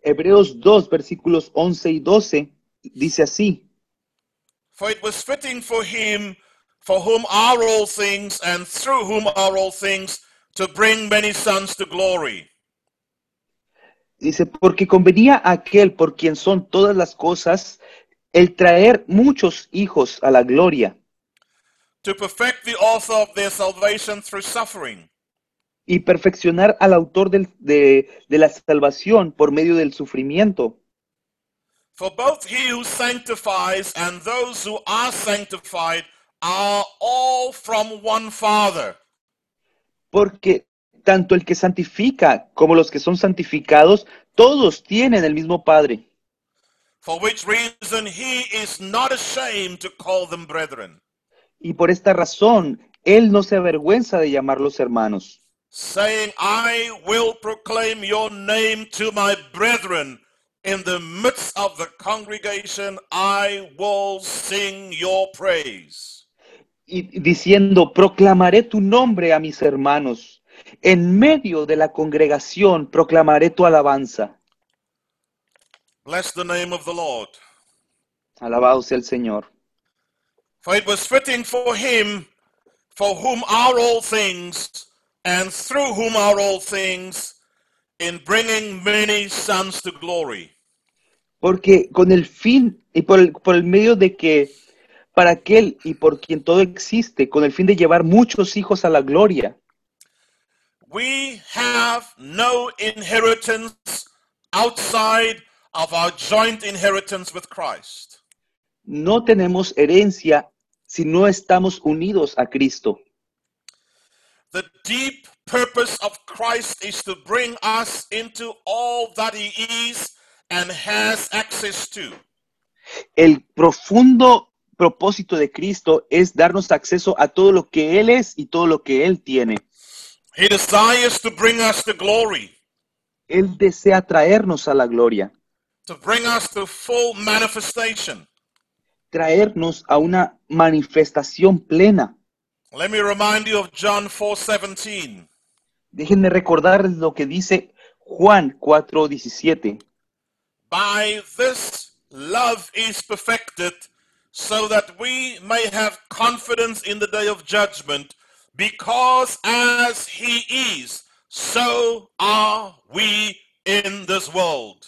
Hebreos dos, versículos once y doce. Dice así. For it was fitting for him, for whom are all things, and through whom are all things, to bring many sons to glory. Dice, porque convenía a aquel por quien son todas las cosas, el traer muchos hijos a la gloria. To perfect the author of their salvation through suffering. Y perfeccionar al autor del, de, de la salvación por medio del sufrimiento. For both he who sanctifies and those who are sanctified are all from one Father. Porque tanto el que santifica como los que son santificados, todos tienen el mismo Padre. For which reason he is not ashamed to call them brethren. Y por esta razón, él no se avergüenza de llamarlos hermanos. Saying, I will proclaim your name to my brethren. In the midst of the congregation, I will sing your praise. Y diciendo, proclamaré tu nombre a mis hermanos. En medio de la congregación, proclamaré tu alabanza. Bless the name of the Lord. Alabado sea el Señor. For it was fitting for him, for whom are all things, and through whom are all things, in bringing many sons to glory. Porque con el fin y por el, por el medio de que para aquel y por quien todo existe, con el fin de llevar muchos hijos a la gloria. We have no inheritance outside of our joint inheritance with Christ. No tenemos herencia si no estamos unidos a Cristo. The deep purpose of Christ is to bring us into all that he is and has access to. El profundo propósito de Cristo es darnos acceso a todo lo que él es y todo lo que él tiene. He desires to bring us to glory. Él desea traernos a la gloria. To bring us to full manifestation. Traernos a una manifestación plena. Let me remind you of John four seventeen. Déjenme recordar lo que dice Juan cuatro diecisiete. By this love is perfected, so that we may have confidence in the day of judgment, because as he is, so are we in this world.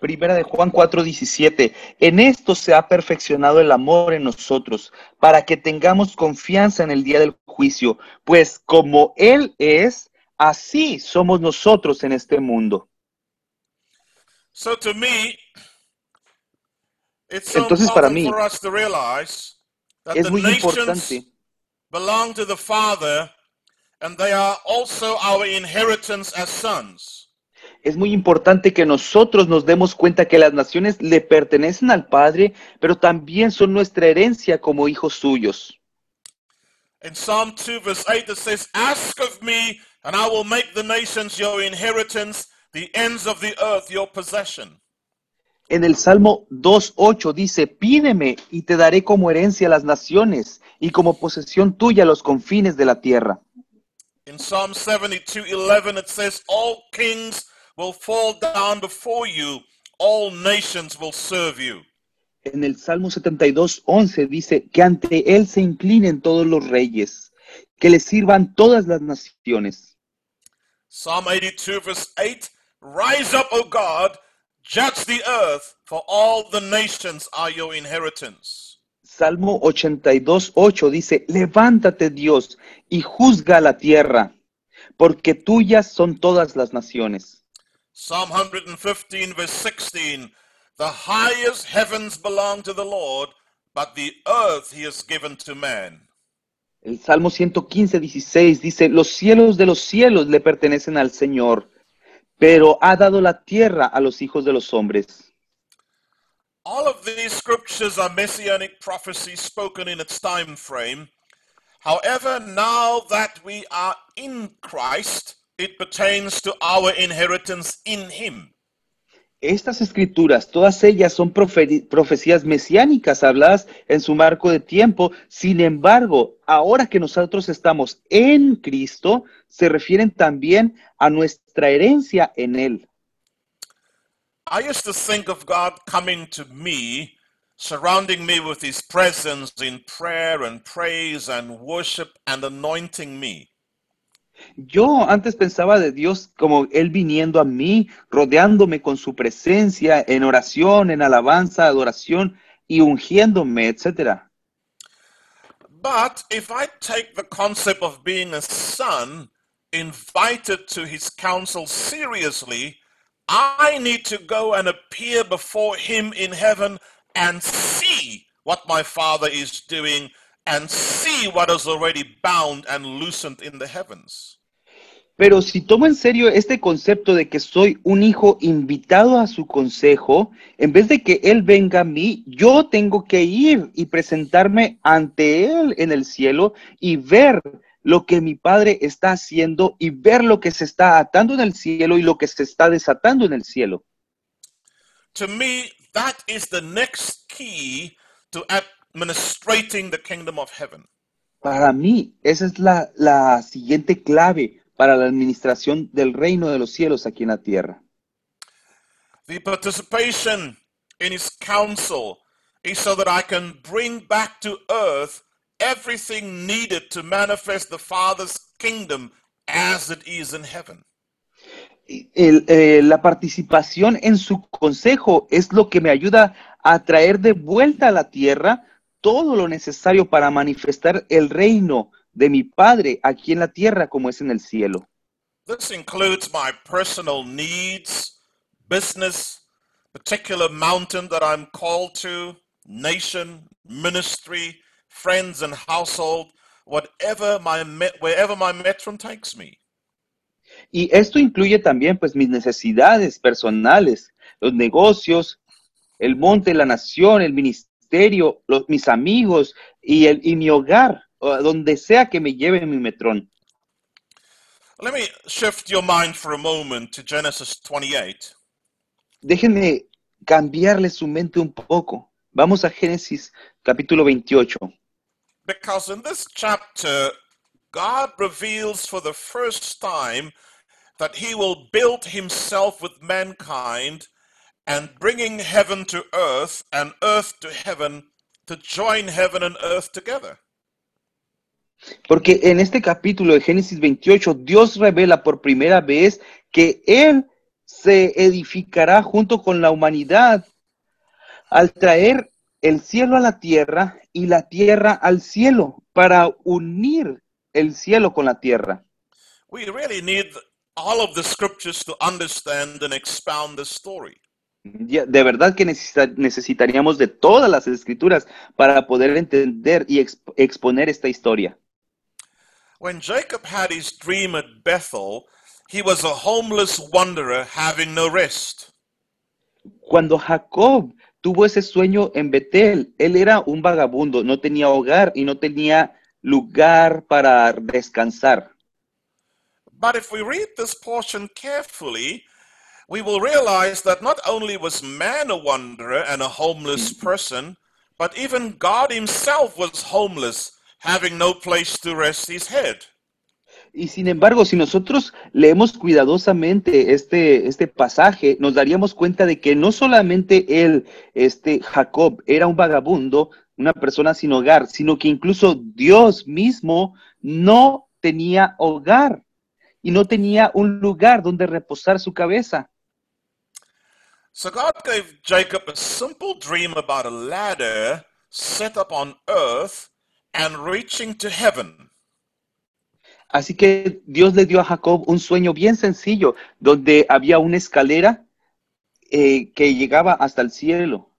Primera de Juan cuatro diecisiete. En esto se ha perfeccionado el amor en nosotros, para que tengamos confianza en el día del juicio, pues como él es, así somos nosotros en este mundo. So to me, it's so Entonces para mí for us to realize that es the muy nations importante belong to the Father and they are also our inheritance as sons. Es muy importante que nosotros nos demos cuenta que las naciones le pertenecen al Padre, pero también son nuestra herencia como hijos suyos. In Psalm two verse eight it says, ask of me and I will make the nations your inheritance, the ends of the earth your possession. En el Salmo dos ocho dice, pídeme y te daré como herencia las naciones y como posesión tuya los confines de la tierra. In Psalm seventy-two eleven it says, all kings will fall down before you, all nations will serve you. En el Salmo setenta y dos once dice que ante él se inclinen todos los reyes, que le sirvan todas las naciones. Psalm eighty-two verse eight, rise up, O God, judge the earth, for all the nations are your inheritance. Salmo ochenta y dos ocho dice, levántate Dios y juzga la tierra, porque tuyas son todas las naciones. Psalm one fifteen verse sixteen, the highest heavens belong to the Lord, but the earth he has given to man. El Salmo ciento quince dieciséis dice, los cielos de los cielos le pertenecen al Señor, pero ha dado la tierra a los hijos de los hombres. All of these scriptures are messianic prophecies spoken in its time frame. However, now that we are in Christ, it pertains to our inheritance in him. Estas escrituras, todas ellas son profe profecías mesiánicas habladas en su marco de tiempo. Sin embargo, ahora que nosotros estamos en Cristo, se refieren también a nuestra herencia en él. I used to think of God coming to me, surrounding me with his presence in prayer and praise and worship and anointing me. Yo antes pensaba de Dios como él viniendo a mí, rodeándome con su presencia en oración, en alabanza, adoración y ungiéndome, etcétera. But if I take the concept of being a son invited to his counsel seriously, I need to go and appear before him in heaven and see what my Father is doing and see what is already bound and loosened in the heavens. Pero si tomo en serio este concepto de que soy un hijo invitado a su consejo, en vez de que él venga a mí, yo tengo que ir y presentarme ante él en el cielo y ver lo que mi Padre está haciendo y ver lo que se está atando en el cielo y lo que se está desatando en el cielo. To me, that is the next key to administrating the kingdom of heaven. Para mí, esa es la, la siguiente clave para la administración del reino de los cielos aquí en la tierra. The participation in his counsel is so that I can bring back to earth everything needed to manifest the Father's kingdom as it is in heaven. El, eh, la participación en su consejo es lo que me ayuda a traer de vuelta a la tierra todo lo necesario para manifestar el reino de mi Padre aquí en la tierra como es en el cielo. This includes my personal needs, business, particular mountain that I'm called to, nation, ministry, friends and household, whatever my wherever my metron takes me. Y esto incluye también pues mis necesidades personales, los negocios, el monte, la nación, el ministerio, los, mis amigos y, el, y mi hogar, donde sea que me lleve mi metrón. Let me shift your mind for a moment to Genesis twenty-eight. Déjenme cambiarle su mente un poco. Vamos a Génesis capítulo veintiocho. Because in this chapter, God reveals for the first time that he will build himself with mankind and bringing heaven to earth and earth to heaven to join heaven and earth together. Porque en este capítulo de Génesis veintiocho, Dios revela por primera vez que Él se edificará junto con la humanidad al traer el cielo a la tierra y la tierra al cielo para unir el cielo con la tierra. We really need all of the scriptures to understand and expound this story. De verdad que necesitaríamos de todas las escrituras para poder entender y exp- exponer esta historia. When Jacob had his dream at Bethel, he was a homeless wanderer having no rest. Cuando Jacob tuvo ese sueño en Betel, él era un vagabundo, no tenía hogar y no tenía lugar para descansar. But if we read this portion carefully, we will realize that not only was man a wanderer and a homeless person, but even God himself was homeless, having no place to rest his head. Y sin embargo, si nosotros leemos cuidadosamente este, este pasaje, nos daríamos cuenta de que no solamente él, este Jacob, era un vagabundo, una persona sin hogar, sino que incluso Dios mismo no tenía hogar y no tenía un lugar donde reposar su cabeza. So God gave Jacob a simple dream about a ladder set up on earth and reaching to heaven. Así que Dios le dio a Jacob un sueño bien sencillo, donde había una escalera eh, que llegaba hasta el cielo.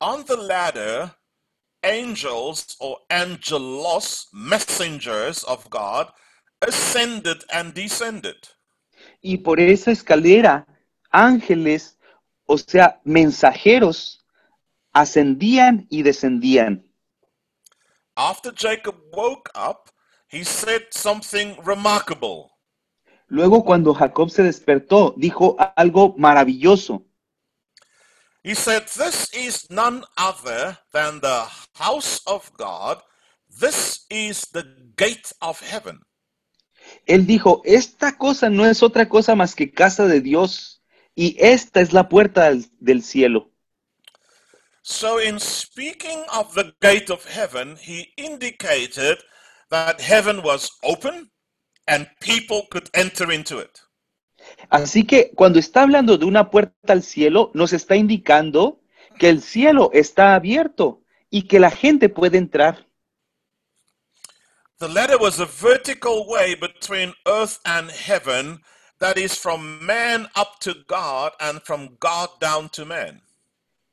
On the ladder, angels or angelos, messengers of God, ascended and descended. Y por esa escalera, ángeles, o sea, mensajeros, ascendían y descendían. After Jacob woke up, he said something remarkable. Luego, cuando Jacob se despertó, dijo algo maravilloso. He said, "This is none other than the house of God. This is the gate of heaven." Él dijo, esta cosa no es otra cosa más que casa de Dios, y esta es la puerta del, del cielo. So in speaking of the gate of heaven, he indicated that heaven was open and people could enter into it. Así que cuando está hablando de una puerta al cielo, nos está indicando que el cielo está abierto y que la gente puede entrar. The ladder was a vertical way between earth and heaven, that is from man up to God and from God down to man.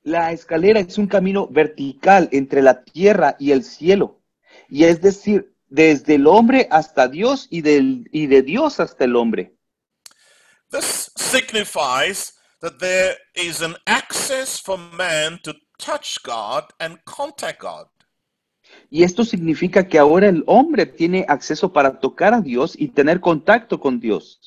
La escalera es un camino vertical entre la tierra y el cielo, y es decir, desde el hombre hasta Dios y del y de Dios hasta el hombre. This signifies that there is an access for man to touch God and contact God. Y esto significa que ahora el hombre tiene acceso para tocar a Dios y tener contacto con Dios.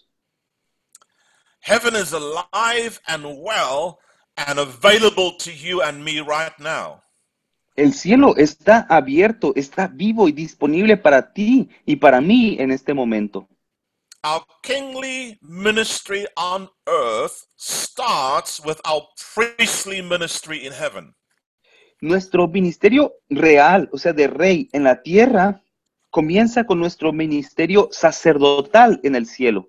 Heaven is alive and well and available to you and me right now. El cielo está abierto, está vivo y disponible para ti y para mí en este momento. Our kingly ministry on earth starts with our priestly ministry in heaven. Nuestro ministerio real, o sea, de rey en la tierra, comienza con nuestro ministerio sacerdotal en el cielo.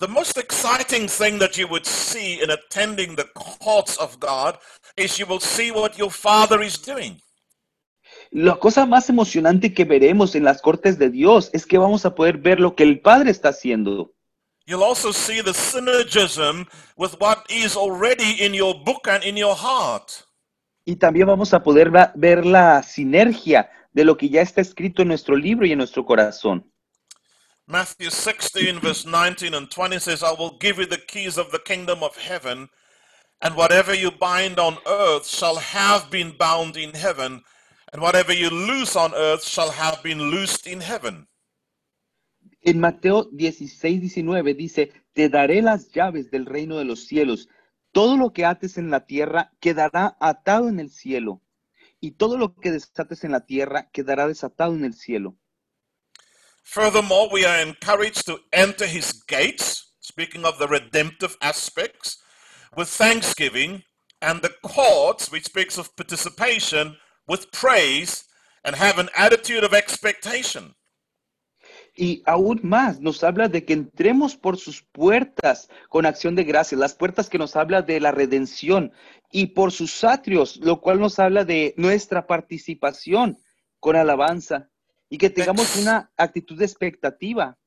The most exciting thing that you would see in attending the courts of God is you will see what your Father is doing. La cosa más emocionante que veremos en las cortes de Dios es que vamos a poder ver lo que el Padre está haciendo. You'll also see the synergism with what is already in your book and in your heart. Y también vamos a poder ver la sinergia de lo que ya está escrito en nuestro libro y en nuestro corazón. Matthew sixteen, verse nineteen and twenty says, I will give you the keys of the kingdom of heaven, and whatever you bind on earth shall have been bound in heaven, and whatever you loose on earth shall have been loosed in heaven. En Mateo dieciséis, diecinueve dice, te daré las llaves del reino de los cielos. Todo lo que ates en la tierra quedará atado en el cielo, y todo lo que desates en la tierra quedará desatado en el cielo. Furthermore, we are encouraged to enter his gates, speaking of the redemptive aspects, with thanksgiving, and the courts, which speaks of participation, with praise, and have an attitude of expectation. Y aún más nos habla de que entremos por sus puertas con acción de gracias, las puertas que nos habla de la redención, y por sus atrios, lo cual nos habla de nuestra participación con alabanza, y que tengamos una actitud de expectativa.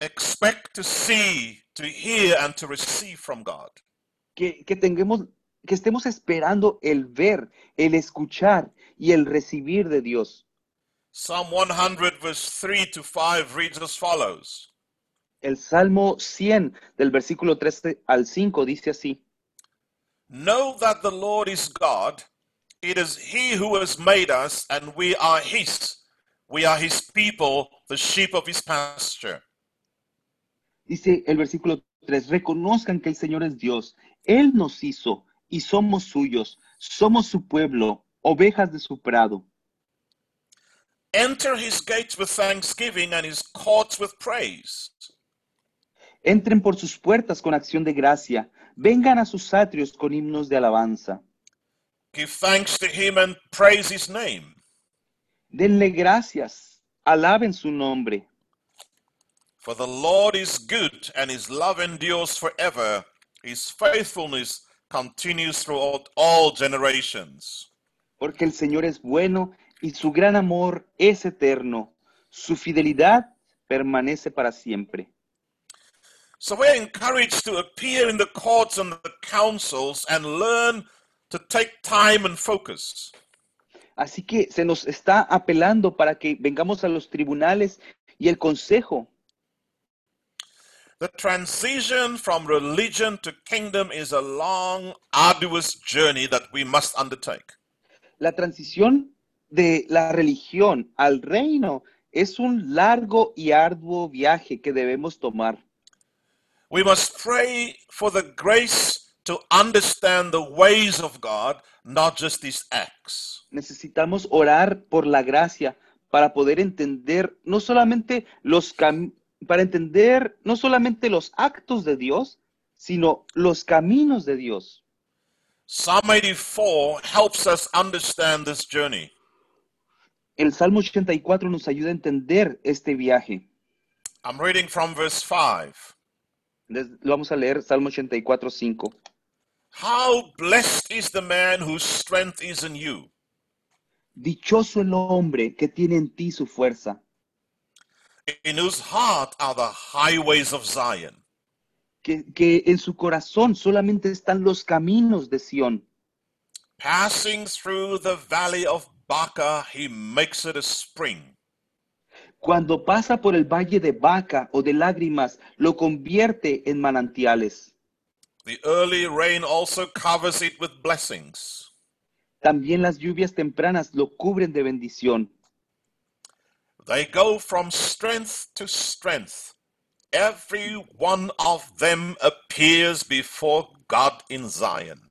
Expect to see, to hear, and to receive from God. Que, que, tengamos, que estemos esperando el ver, el escuchar y el recibir de Dios. Psalm one hundred, verse three to five reads as follows. El Salmo cien, del versículo tres al cinco, dice así. Know that the Lord is God. It is He who has made us, and we are His. We are His people, the sheep of His pasture. Dice el versículo tres, reconozcan que el Señor es Dios. Él nos hizo, y somos suyos. Somos su pueblo, ovejas de su prado. Enter his gates with thanksgiving and his courts with praise. Entren por sus puertas con acción de gracia. Vengan a sus atrios con himnos de alabanza. Give thanks to him and praise his name. Denle gracias. Alaben su nombre. For the Lord is good and his love endures forever. His faithfulness continues throughout all generations. Porque el Señor es bueno y su gran amor es eterno. Su fidelidad permanece para siempre. So we're encouraged to appear in the courts and the councils and learn to take time and focus. Así que se nos está apelando para que vengamos a los tribunales y el consejo. The transition from religion to kingdom is a long, arduous journey that we must undertake. La transición de la religión al reino es un largo y arduo viaje que debemos tomar. We must pray for the grace to understand the ways of God, not just these acts. Necesitamos orar por la gracia para poder entender no solamente los cam- para entender no solamente los actos de Dios, sino los caminos de Dios. Psalm eighty-four helps us understand this journey. El Salmo ochenta y cuatro nos ayuda a entender este viaje. I'm reading from verse five. Lo vamos a leer, Salmo ochenta y cuatro, cinco. How blessed is the man whose strength is in you. Dichoso el hombre que tiene en ti su fuerza. In whose heart are the highways of Zion. Que, que en su corazón solamente están los caminos de Sion. Passing through the valley of Baca, he makes it a spring. Cuando pasa por el valle de Baca o de lágrimas, lo convierte en manantiales. The early rain also covers it with blessings. También las lluvias tempranas lo cubren de bendición. They go from strength to strength. Every one of them appears before God in Zion.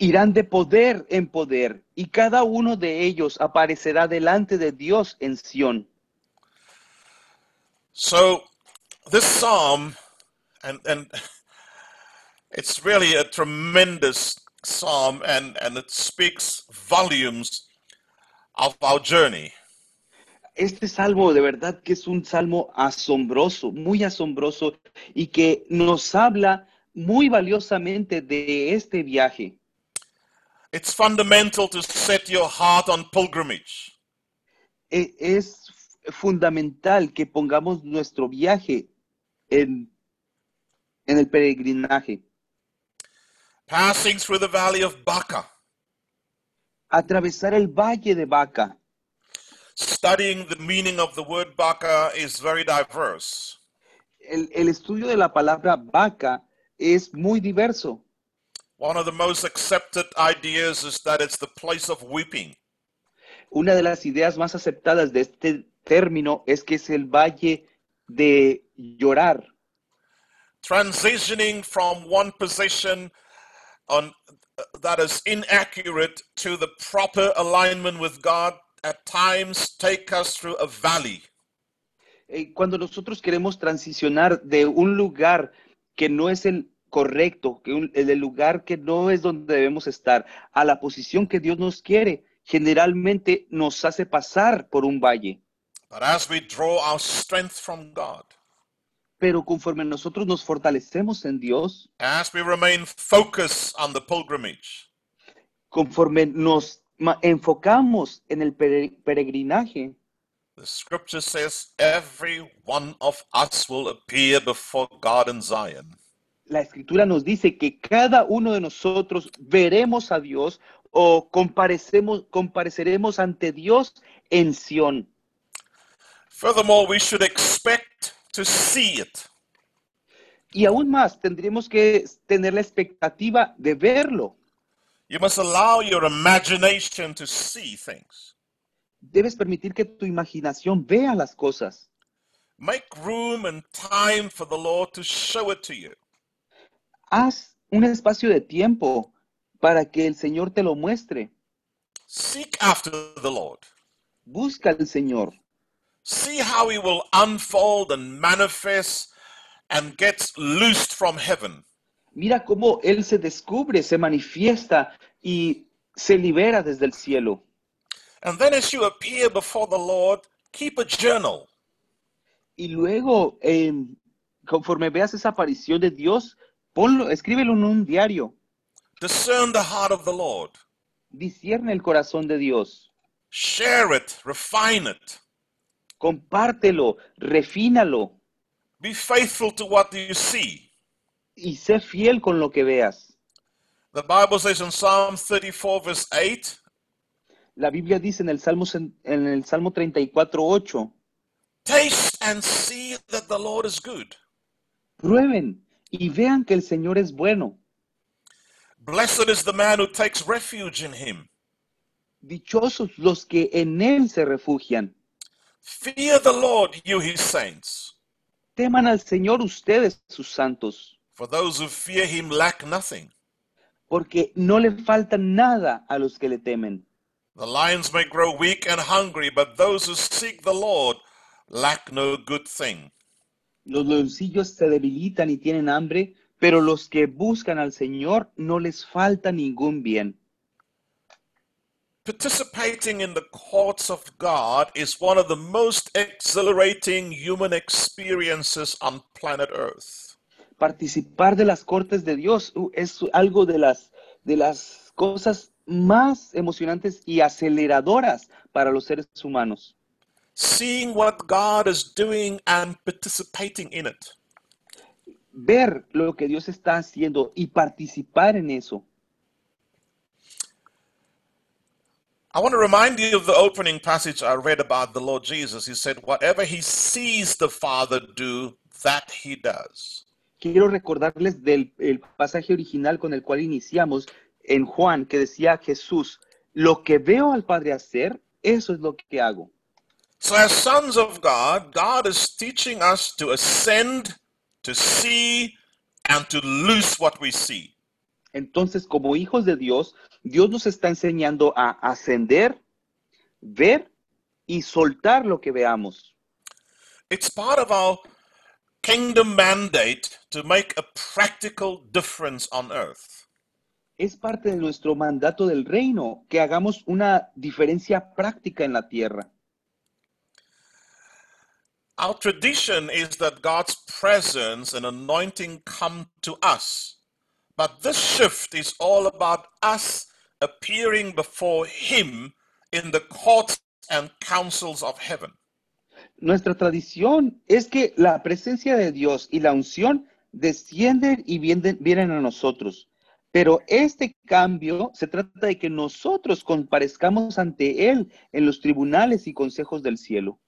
Irán de poder en poder, y cada uno de ellos aparecerá delante de Dios en Sion. So, this psalm, and, and it's really a tremendous psalm, and, and it speaks volumes of our journey. Este salmo de verdad que es un salmo asombroso, muy asombroso, y que nos habla muy valiosamente de este viaje. It's fundamental to set your heart on pilgrimage. Es fundamental que pongamos nuestro viaje en, en el peregrinaje. Passing through the valley of Baca. atravesar el valle de Baca. Studying the meaning of the word Baca is very diverse. El, el estudio de la palabra Baca es muy diverso. One of the most accepted ideas is that it's the place of weeping. Una de las ideas más aceptadas de este término es que es el valle de llorar. Transitioning from one position on uh, that is inaccurate to the proper alignment with God at times take us through a valley. Cuando nosotros queremos transicionar de un lugar que no es el correcto, que un, el lugar que no es donde debemos estar, a la posición que Dios nos quiere, generalmente nos hace pasar por un valle. But as we draw our strength from God, pero conforme nosotros nos fortalecemos en Dios, as we remain focused on the pilgrimage, conforme nos enfocamos en el peregrinaje, the scripture says every one of us will appear before God in Zion. La escritura nos dice que cada uno de nosotros veremos a Dios o comparecemos, compareceremos ante Dios en Sion. Furthermore, we should expect to see it. Y aún más, tendremos que tener la expectativa de verlo. You must allow your imagination to see things. Debes permitir que tu imaginación vea las cosas. Make room and time for the Lord to show it to you. Haz un espacio de tiempo para que el Señor te lo muestre. Seek after the Lord. Busca al Señor. See how he will unfold and manifest and gets loosed from heaven. Mira cómo él se descubre, se manifiesta y se libera desde el cielo. And then as you appear before the Lord, keep a journal. Y luego, eh, conforme veas esa aparición de Dios, ponlo, escríbelo en un diario. Discern the heart of the Lord. Discierne el corazón de Dios. Share it, refine it. Compártelo, refínalo. Be faithful to what you see. Y sé fiel con lo que veas. The Bible says in Psalm thirty-four verse eight. La Biblia dice en el Salmo en el Salmo treinta y cuatro ocho. Taste and see that the Lord is good. Prueben y vean que el Señor es bueno. Blessed is the man who takes refuge in him. Dichosos los que en él se refugian. Fear the Lord, you his saints. Teman al Señor ustedes, sus santos. For those who fear him lack nothing. Porque no le falta nada a los que le temen. The lions may grow weak and hungry, but those who seek the Lord lack no good thing. Los leoncillos se debilitan y tienen hambre, pero los que buscan al Señor no les falta ningún bien. Participating in the courts of God is one of the most exhilarating human experiences on planet Earth. Participar de las cortes de Dios es algo de las, de las cosas más emocionantes y aceleradoras para los seres humanos. Seeing what God is doing and participating in it. Ver lo que Dios está haciendo y participar en eso. I want to remind you of the opening passage I read about the Lord Jesus. He said, whatever he sees the Father do, that he does. Quiero recordarles del el pasaje original con el cual iniciamos en Juan, que decía Jesús, lo que veo al Padre hacer, eso es lo que hago. So as sons of God, God is teaching us to ascend, to see, and to loose what we see. Entonces, como hijos de Dios, Dios nos está enseñando a ascender, ver y soltar lo que veamos. It's part of our kingdom mandate to make a practical difference on earth. Es parte de nuestro mandato del reino que hagamos una diferencia práctica en la tierra. Our tradition is that God's presence and anointing come to us. But this shift is all about us appearing before Him in the courts and councils of heaven. Nuestra tradición es que la presencia de Dios y la unción descienden y vienen, vienen a nosotros. Pero este cambio se trata de que nosotros comparezcamos ante Él en los tribunales y consejos del cielo.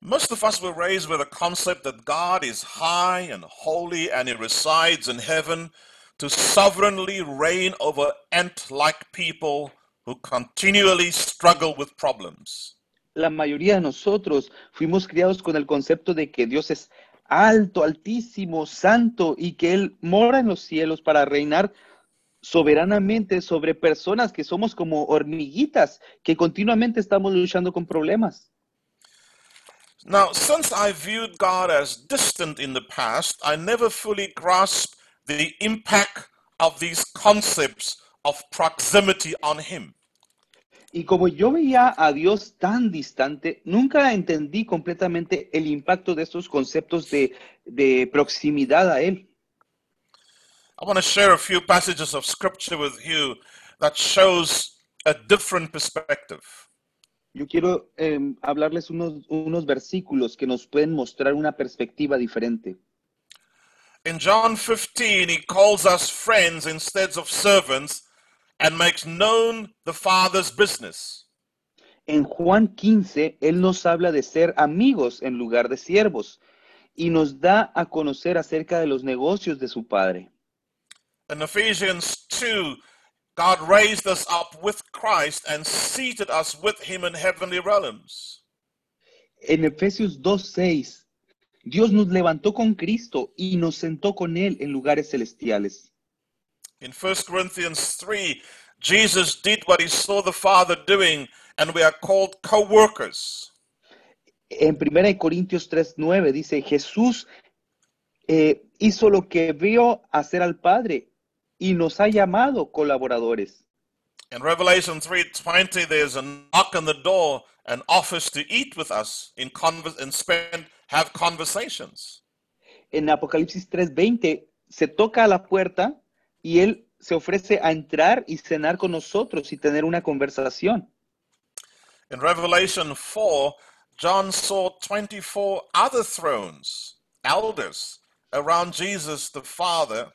Most of us were raised with a concept that God is high and holy and He resides in heaven to sovereignly reign over ant-like people who continually struggle with problems. La mayoría de nosotros fuimos criados con el concepto de que Dios es alto, altísimo, santo y que Él mora en los cielos para reinar soberanamente sobre personas que somos como hormiguitas que continuamente estamos luchando con problemas. Now, since I viewed God as distant in the past, I never fully grasped the impact of these concepts of proximity on Him. Y como yo veía a Dios tan distante, nunca entendí completamente el impacto de estos conceptos de, de proximidad a Él. I want to share a few passages of scripture with you that shows a different perspective. Yo quiero eh, hablarles unos, unos versículos que nos pueden mostrar una perspectiva diferente. In John fifteen, he calls us friends instead of servants and makes known the Father's business. En Juan quince, él nos habla de ser amigos en lugar de siervos y nos da a conocer acerca de los negocios de su Padre. En Ephesians two, God raised us up with Christ and seated us with Him in heavenly realms. En Efesios dos seis, Dios nos levantó con Cristo y nos sentó con Él en lugares celestiales. In First Corinthians three, Jesus did what He saw the Father doing, and we are called co-workers. En Primera de Corintios tres nueve dice, Jesús eh, hizo lo que vio hacer al Padre, y nos ha llamado colaboradores. In Revelation three twenty, there's a knock on the door and offers to eat with us in converse and spend have conversations. En Apocalipsis tres veinte se toca a la puerta y él se ofrece a entrar y cenar con nosotros y tener una conversación. In Revelation four, John saw twenty-four other thrones, elders around Jesus the Father,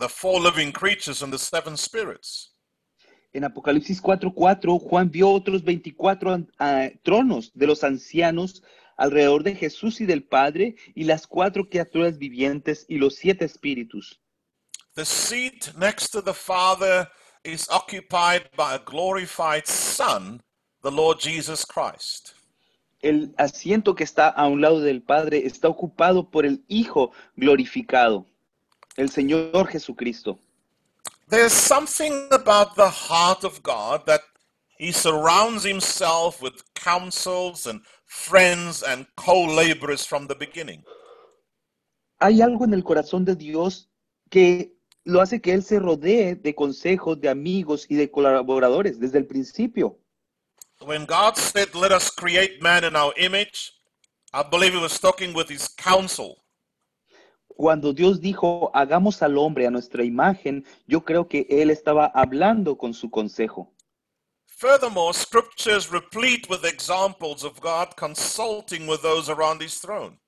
the four living creatures and the seven spirits. En Apocalipsis cuatro cuatro, Juan vio otros veinticuatro uh, tronos de los ancianos alrededor de Jesús y del Padre y las cuatro criaturas vivientes y los siete espíritus. The seat next to the Father is occupied by a glorified Son, the Lord Jesus Christ. El asiento que está a un lado del Padre está ocupado por el Hijo glorificado, el Señor Jesucristo. There's something about the heart of God that He surrounds Himself with counsels and friends and co-laborers from the beginning. Hay algo en el corazón de Dios que lo hace que él se rodee de consejos, de amigos y de colaboradores desde el principio. When God said, "Let us create man in our image," I believe He was talking with His counsel. Cuando Dios dijo, "Hagamos al hombre a nuestra imagen," yo creo que él estaba hablando con su consejo. Furthermore, Scripture is replete with examples of God consulting with those around His throne.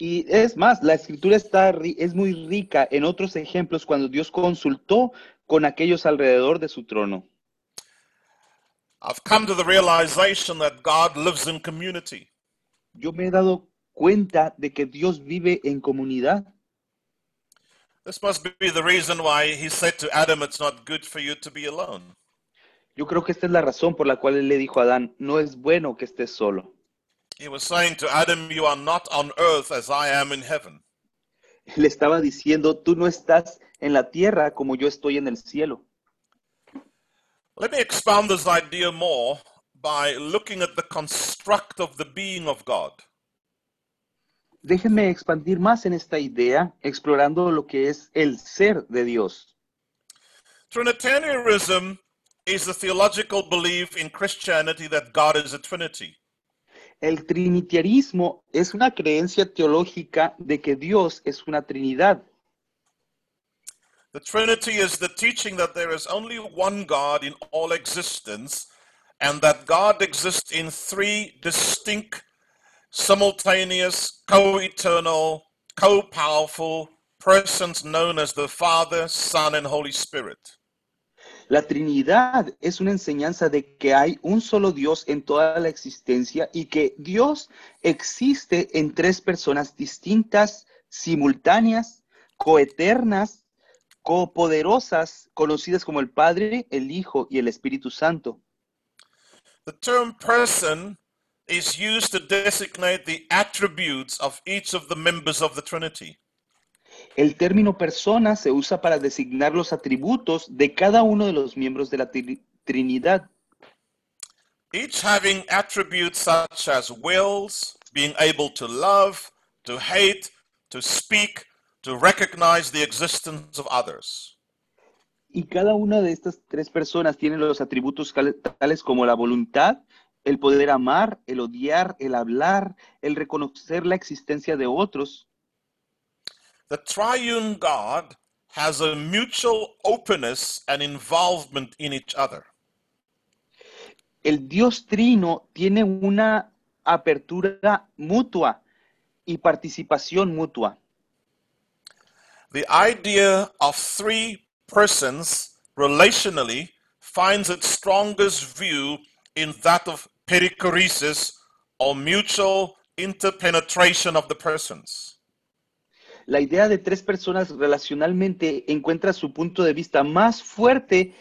Y es más, la Escritura está es muy rica en otros ejemplos cuando Dios consultó con aquellos alrededor de su trono. I've come to the realization that God lives in community. Yo me he dado cuenta de que Dios vive en comunidad. This must be the reason why He said to Adam, "It's not good for you to be alone." Yo creo que esta es la razón por la cual él le dijo a Adán, no es bueno que estés solo. He was saying to Adam, "You are not on earth as I am in heaven." Le estaba diciendo, tú no estás en la tierra como yo estoy en el cielo. Let me expound this idea more by looking at the construct of the being of God. Déjenme expandir más en esta idea, explorando lo que es el ser de Dios. Trinitarianism is the theological belief in Christianity that God is a Trinity. El trinitarismo es una creencia teológica de que Dios es una trinidad. The Trinity is the teaching that there is only one God in all existence and that God exists in three distinct, simultaneous, co-eternal, co-powerful, persons known as the Father, Son, and Holy Spirit. La Trinidad es una enseñanza de que hay un solo Dios en toda la existencia y que Dios existe en tres personas distintas, simultáneas, coeternas, copoderosas, conocidas como el Padre, el Hijo y el Espíritu Santo. The term person is used to designate the attributes of each of the members of the Trinity. El término persona se usa para designar los atributos de cada uno de los miembros de la tri- Trinidad. Each having attributes such as wills, being able to love, to hate, to speak, to recognize the existence of others. Y cada una de estas tres personas tiene los atributos tales como la voluntad, el poder amar, el odiar, el hablar, el reconocer la existencia de otros. The triune God has a mutual openness and involvement in each other. El Dios Trino tiene una apertura mutua y participación mutua. The idea of three persons relationally finds its strongest view in that of perichoresis, or mutual interpenetration of the persons. La idea de tres personas relacionalmente encuentra su punto de vista más fuerte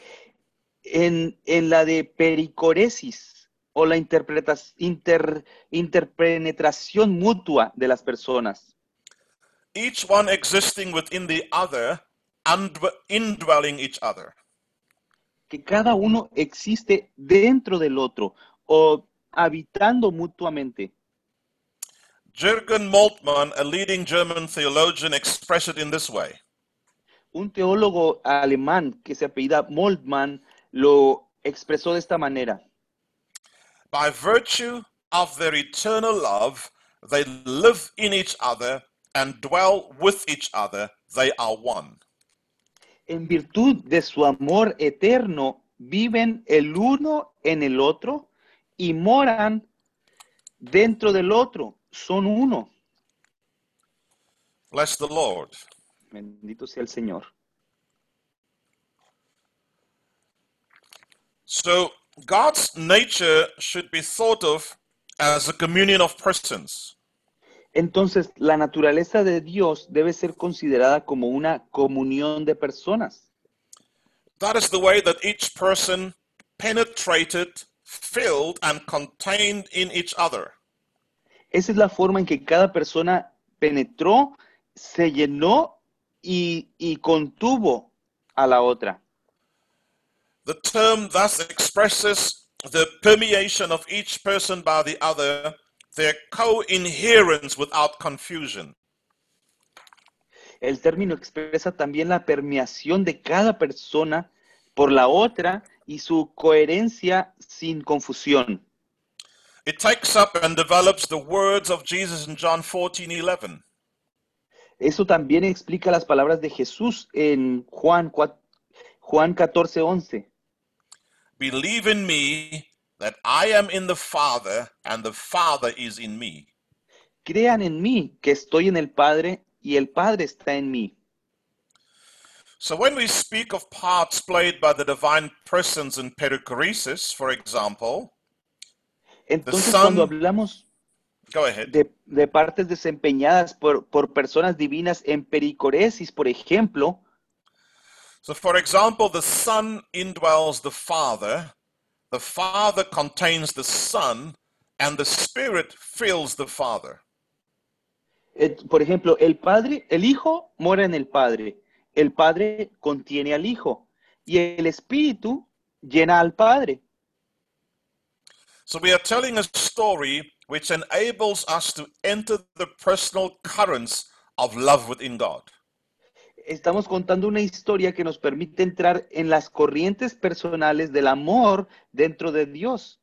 en, en la de pericoresis o la inter, interpenetración mutua de las personas. Each one existing within the other and indwelling each other. Que cada uno existe dentro del otro o habitando mutuamente. Jürgen Moltmann, a leading German theologian, expressed it in this way. Un teólogo alemán que se apellida Moltmann lo expresó de esta manera. By virtue of their eternal love, they live in each other and dwell with each other. They are one. En virtud de su amor eterno, viven el uno en el otro y moran dentro del otro. Son uno. Bless the Lord. Bendito sea el Señor. So, God's nature should be thought of as a communion of persons. Entonces, la naturaleza de Dios debe ser considerada como una comunión de personas. That is the way that each person penetrated, filled, and contained in each other. Esa es la forma en que cada persona penetró, se llenó y, y contuvo a la otra. The term thus expresses the permeation of each person by the other, their co-inherence without confusion. El término expresa también la permeación de cada persona por la otra y su coherencia sin confusión. It takes up and develops the words of Jesus in John fourteen eleven. Eso también explica las palabras de Jesús en Juan Juan catorce once. Believe in me that I am in the Father and the Father is in me. Crean en mí que estoy en el Padre y el Padre está en mí. So when we speak of parts played by the divine persons in perichoresis, for example, entonces, son, cuando hablamos de, de partes desempeñadas por, por personas divinas en pericoresis, por ejemplo, so for example, the Son indwells the Father, the Father contains the Son, and the Spirit fills the Father. Et, por ejemplo, el Padre, el Hijo mora en el Padre, el Padre contiene al Hijo, y el Espíritu llena al Padre. So we are telling a story which enables us to enter the personal currents of love within God. Estamos contando una historia que nos permite entrar en las corrientes personales del amor dentro de Dios.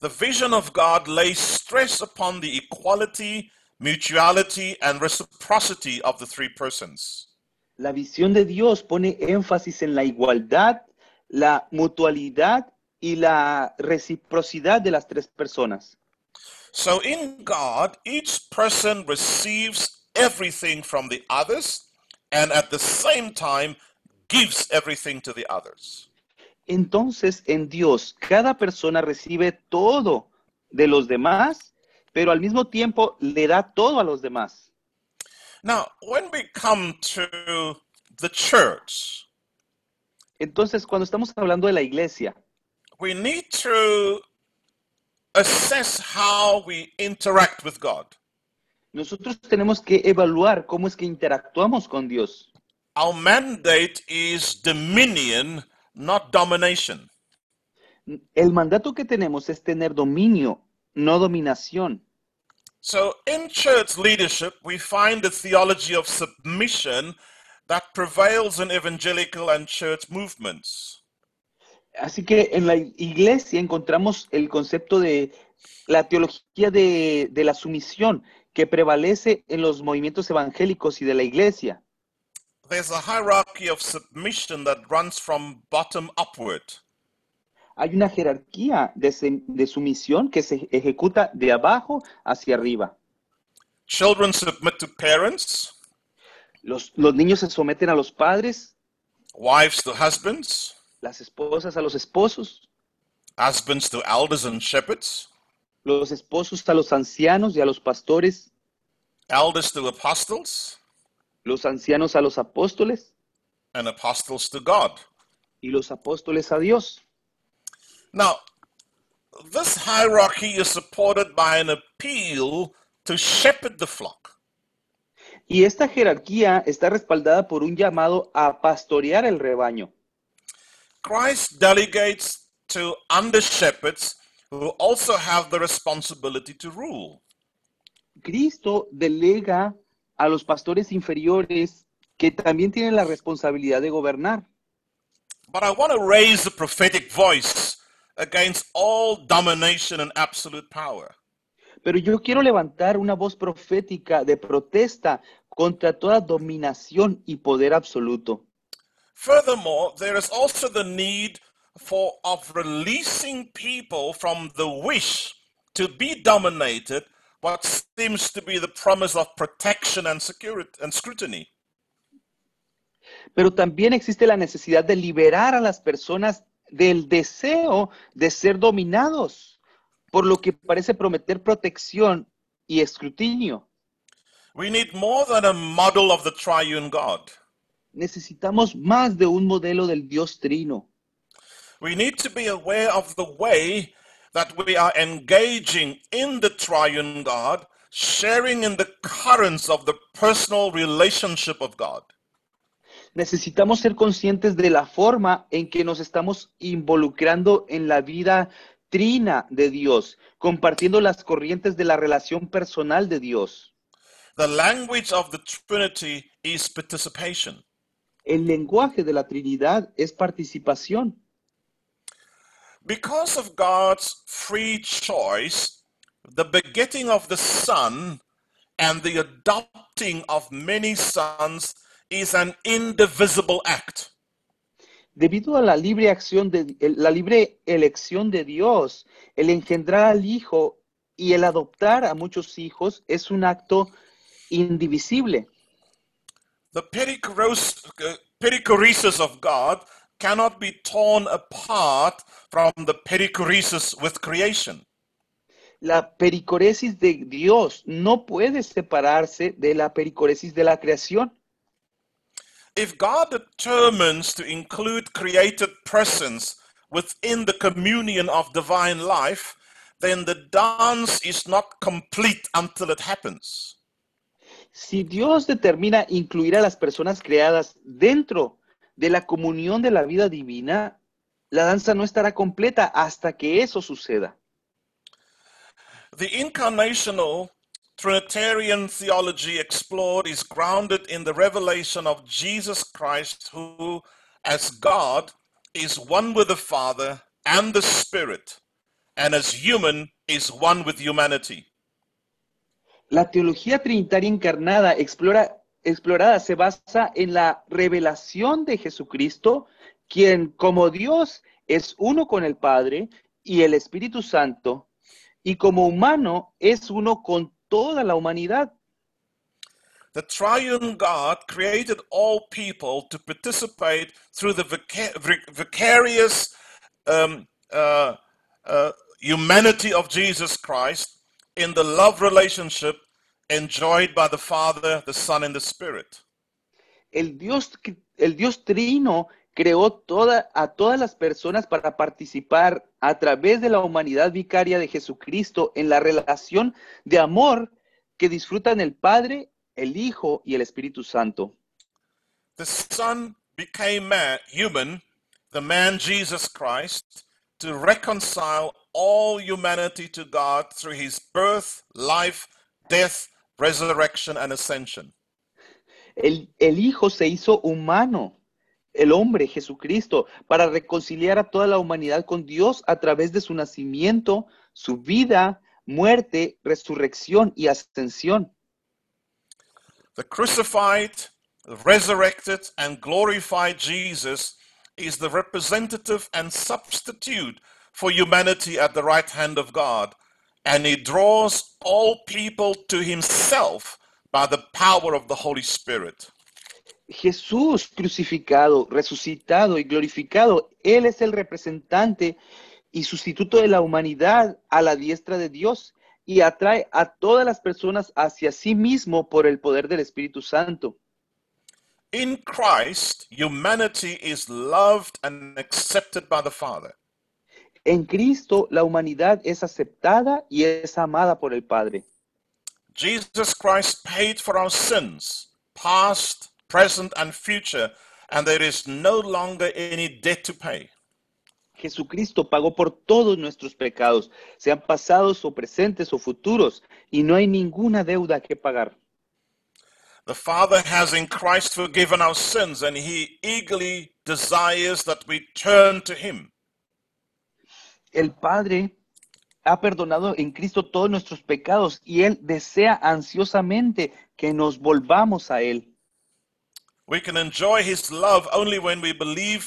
The vision of God lays stress upon the equality, mutuality, and reciprocity of the three persons. La visión de Dios pone énfasis en la igualdad, la mutualidad, y la reciprocidad de las tres personas. So in God, each person receives everything from the others and at the same time gives everything to the others. Entonces, en Dios, cada persona recibe todo de los demás, pero al mismo tiempo le da todo a los demás. Now, when we come to the church, entonces, cuando estamos hablando de la iglesia, we need to assess how we interact with God. Nosotros tenemos que evaluar cómo es que interactuamos con Dios. Our mandate is dominion, not domination. El mandato que tenemos es tener dominio, no dominación. So in church leadership, we find a theology of submission that prevails in evangelical and church movements. Así que en la iglesia encontramos el concepto de la teología de, de la sumisión que prevalece en los movimientos evangélicos y de la iglesia. There's a hierarchy of submission that runs from bottom upward. Hay una jerarquía de, de sumisión que se ejecuta de abajo hacia arriba. Children submit to parents. Los, los niños se someten a los padres. Wives to husbands. Las esposas a los esposos. Husbands to elders and shepherds. Los esposos a los ancianos y a los pastores. Elders to apostles. Los ancianos a los apóstoles. And apostles to God. Y los apóstoles a Dios. Now, this hierarchy is supported by an appeal to shepherd the flock. Y esta jerarquía está respaldada por un llamado a pastorear el rebaño. Christ delegates to under-shepherds who also have the responsibility to rule. Cristo delega a los pastores inferiores que también tienen la responsabilidad de gobernar. But I want to raise the prophetic voice against all domination and absolute power. Pero yo quiero levantar una voz profética de protesta contra toda dominación y poder absoluto. Furthermore, there is also the need for of releasing people from the wish to be dominated, what seems to be the promise of protection and security and scrutiny. Pero también existe la necesidad de liberar a las personas del deseo de ser dominados, por lo que parece prometer protección y escrutinio. We need more than a model of the triune God. Necesitamos más de un modelo del Dios trino. We need to be aware of the way that we are engaging in the triune God, sharing in the currents of the personal relationship of God. Necesitamos ser conscientes de la forma en que nos estamos involucrando en la vida trina de Dios, compartiendo las corrientes de la relación personal de Dios. The language of the Trinity is participation. El lenguaje de la Trinidad es participación. Because of God's free choice, the begetting of the Son and the adopting of many sons is an indivisible act. Debido a la libre acción de la libre elección de Dios, el engendrar al hijo y el adoptar a muchos hijos es un acto indivisible. The perichoresis of God cannot be torn apart from the perichoresis with creation. La pericoresis de Dios no puede separarse de la pericoresis de la creación. If God determines to include created persons within the communion of divine life, then the dance is not complete until it happens. Si Dios determina incluir a las personas creadas dentro de la comunión de la vida divina, la danza no estará completa hasta que eso suceda. The incarnational Trinitarian theology explored is grounded in the revelation of Jesus Christ, who, as God, is one with the Father and the Spirit, and as human, is one with humanity. La teología trinitaria encarnada explora, explorada se basa en la revelación de Jesucristo, quien como Dios es uno con el Padre y el Espíritu Santo, y como humano es uno con toda la humanidad. The triune God created all people to participate through the vic vicarious um, uh, uh, humanity of Jesus Christ in the love relationship enjoyed by the Father, the Son, and the Spirit. El Dios, el Dios Trino creó toda, a todas las personas para participar a través de la humanidad vicaria de Jesucristo en la relación de amor que disfrutan el Padre, el Hijo y el Espíritu Santo. The Son became man, human, the man Jesus Christ, to reconcile all humanity to God through his birth, life, death, resurrection and ascension. El, el Hijo se hizo humano, el hombre Jesucristo, para reconciliar a toda la humanidad con Dios a través de su nacimiento, su vida, muerte, resurrección y ascensión. The crucified, resurrected and glorified Jesus is the representative and substitute for humanity at the right hand of God, and he draws all people to himself by the power of the Holy Spirit. Jesús crucificado, resucitado y glorificado, él es el representante y sustituto de la humanidad a la diestra de Dios y atrae a todas las personas hacia sí mismo por el poder del Espíritu Santo. In Christ, humanity is loved and accepted by the Father. En Cristo, la humanidad es aceptada y es amada por el Padre. Jesus Christ paid for our sins, past, present and future, and there is no longer any debt to pay. Jesucristo pagó por todos nuestros pecados, sean pasados o presentes o futuros, y no hay ninguna deuda que pagar. The Father has in Christ forgiven our sins, and he eagerly desires that we turn to him. El Padre ha perdonado en Cristo todos nuestros pecados y Él desea ansiosamente que nos volvamos a Él. We can enjoy His love only when we believe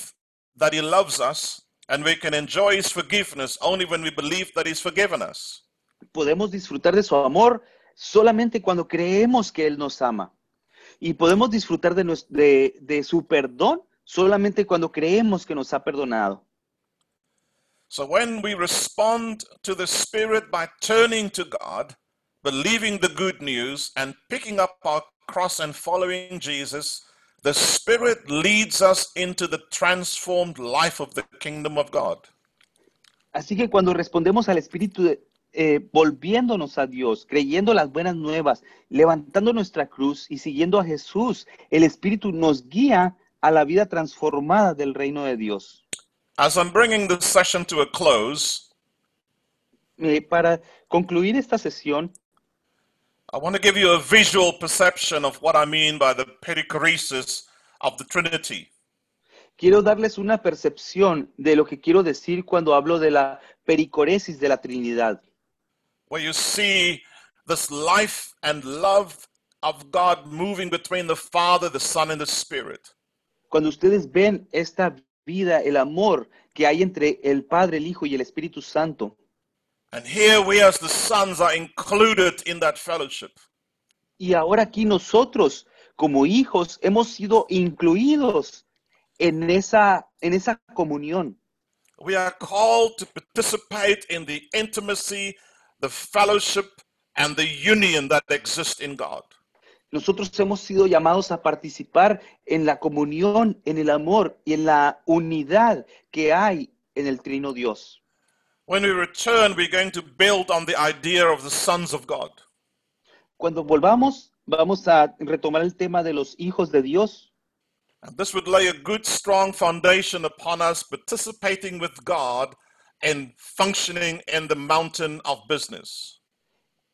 that He loves us, and we can enjoy His forgiveness only when we believe that He's forgiven us. Podemos disfrutar de su amor solamente cuando creemos que Él nos ama. Y podemos disfrutar de, nos, de, de su perdón solamente cuando creemos que nos ha perdonado. So when we respond to the Spirit by turning to God, believing the good news, and picking up our cross and following Jesus, the Spirit leads us into the transformed life of the kingdom of God. Así que cuando respondemos al Espíritu, eh, volviéndonos a Dios, creyendo las buenas nuevas, levantando nuestra cruz y siguiendo a Jesús, el Espíritu nos guía a la vida transformada del reino de Dios. As I'm bringing this session to a close, para concluir esta sesión, I want to give you a visual perception of what I mean by the perichoresis of the Trinity. Quiero darles una percepción de lo que quiero decir cuando hablo de la pericoresis de la Trinidad. Where you see this life and love of God moving between the Father, the Son, and the Spirit. Cuando ustedes ven esta vida, el amor que hay entre el Padre, el Hijo y el Espíritu Santo. And here we as the sons are included in that fellowship. Y ahora aquí nosotros como hijos hemos sido incluidos en esa en esa comunión. We are called to participate in the intimacy, the fellowship and the union that exists in God. Nosotros hemos sido llamados a participar en la comunión, en el amor y en la unidad que hay en el Trino Dios. Cuando volvamos, vamos a retomar el tema de los hijos de Dios. And this would lay a good, strong foundation upon us participating with God and functioning in the mountain of business.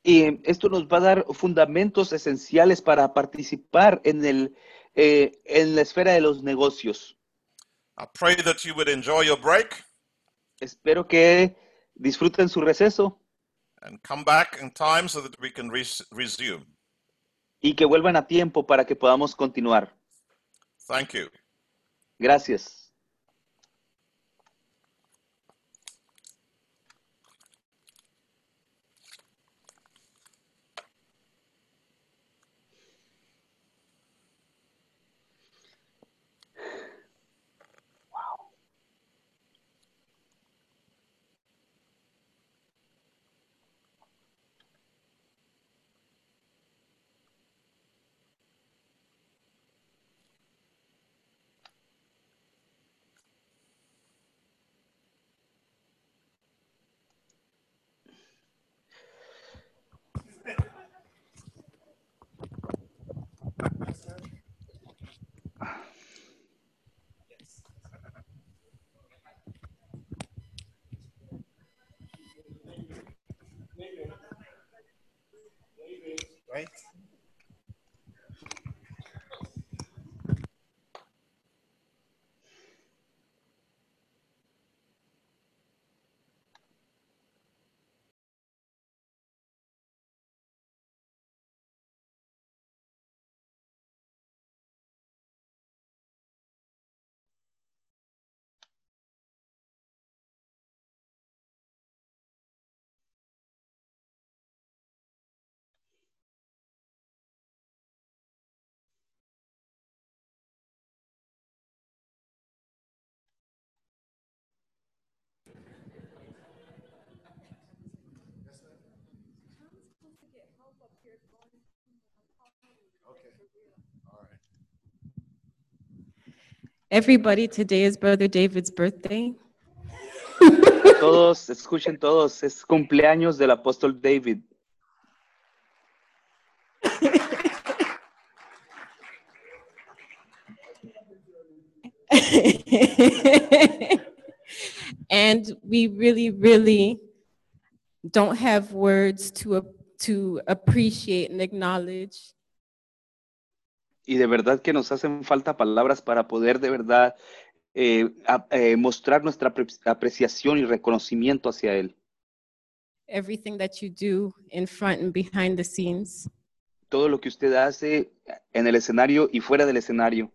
Y esto nos va a dar fundamentos esenciales para participar en, el, eh, en la esfera de los negocios. I pray that you would enjoy your break. Espero que disfruten su receso. And come back in time so that we can res resume. Y que vuelvan a tiempo para que podamos continuar. Thank you. Gracias. Everybody, today is Brother David's birthday. Todos, escuchen todos, es cumpleaños del apóstol David. And we really, really don't have words to, to appreciate and acknowledge. Y de verdad que nos hacen falta palabras para poder de verdad eh, a, eh, mostrar nuestra apreciación y reconocimiento hacia él. Everything that you do in front and behind the scenes. Todo lo que usted hace en el escenario y fuera del escenario.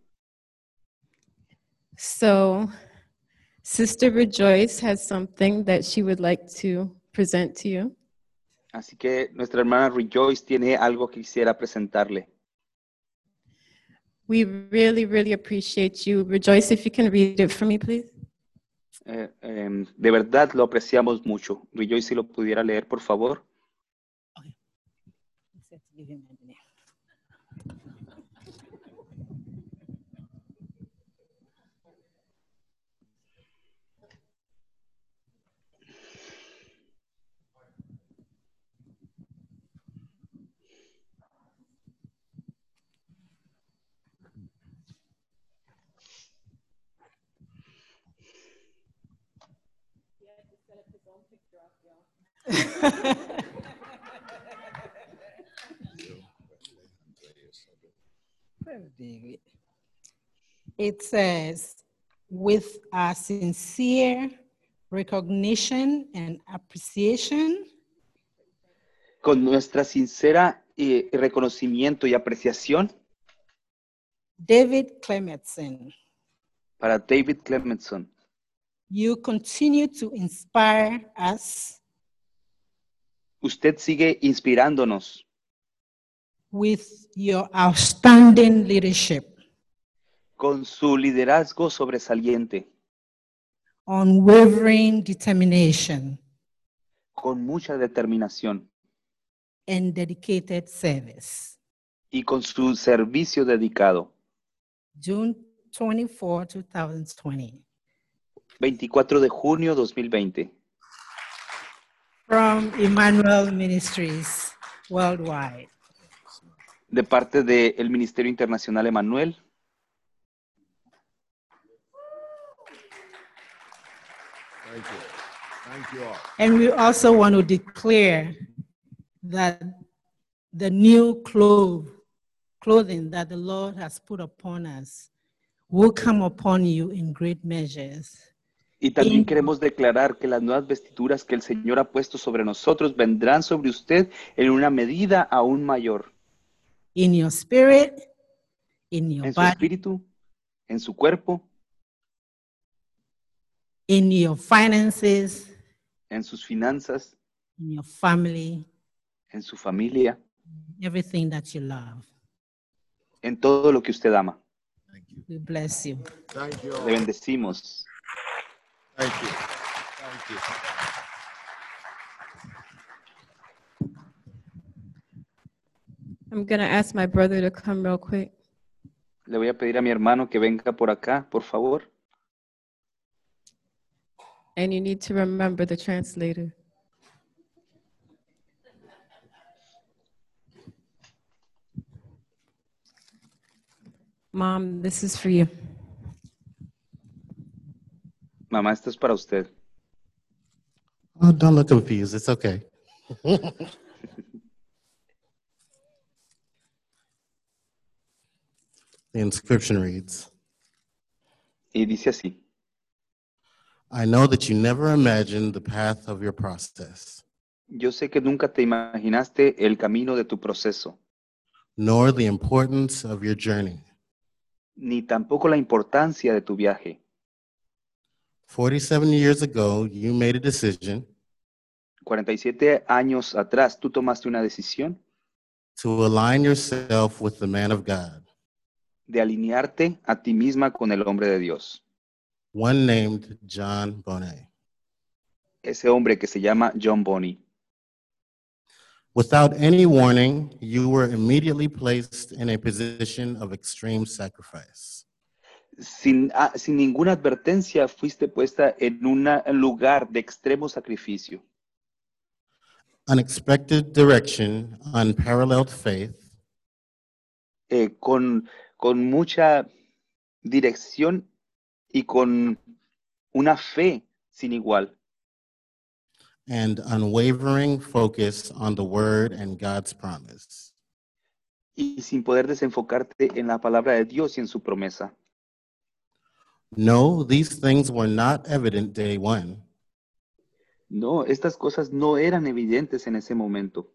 So, Sister Rejoice has something that she would like to present to you. Así que nuestra hermana Rejoice tiene algo que quisiera presentarle. We really, really appreciate you. Rejoice, if you can read it for me, please. Eh, eh, de verdad lo apreciamos mucho. Rejoice, si lo pudiera leer, por favor. Okay. It says, with a sincere recognition and appreciation. Con nuestra sincera eh, reconocimiento y apreciación. David Clementson. Para David Clementson. You continue to inspire us. Usted sigue inspirándonos. With your outstanding leadership. Con su liderazgo sobresaliente. Unwavering determination. Con mucha determinación. And dedicated service. Y con su servicio dedicado. June twenty-fourth, twenty twenty. veinticuatro de junio dos mil veinte. From Emmanuel Ministries Worldwide. De parte del Ministerio Internacional Emmanuel. Thank you. Thank you all. And we also want to declare that the new clothes, clothing that the Lord has put upon us will come upon you in great measures. Y también queremos declarar que las nuevas vestiduras que el Señor ha puesto sobre nosotros vendrán sobre usted en una medida aún mayor. In your spirit, in your en su body, espíritu, en su cuerpo, in your finances, en sus finanzas, in your family, en su familia, everything that you love, en todo lo que usted ama. Thank you. We bless you. Thank you. Le bendecimos. Thank you. Thank you. I'm going to ask my brother to come real quick. Le voy a pedir a mi hermano que venga por acá, por favor. And you need to remember the translator. Mom, this is for you. Mamá, esto es para usted. Oh, don't look confused. It's okay. The inscription reads, y dice así. I know that you never imagined the path of your process. Yo sé que nunca te imaginaste el camino de tu proceso. Nor the importance of your journey. Ni tampoco la importancia de tu viaje. forty-seven years ago, you made a decision. cuarenta y siete años atrás, tú tomaste una decisión. To align yourself with the man of God. De alinearte a ti misma con el hombre de Dios. One named John Bonnet. Ese hombre que se llama John Bonnet. Without any warning, you were immediately placed in a position of extreme sacrifice. sin, ah, sin ninguna advertencia fuiste puesta en un lugar de extremo sacrificio. Unexpected direction, unparalleled faith. Eh, con, con mucha dirección y con una fe sin igual. And unwavering focus on the word and God's promise. Y sin poder desenfocarte en la palabra de Dios y en su promesa. No, these things were not evident day one. No, estas cosas no eran evidentes en ese momento.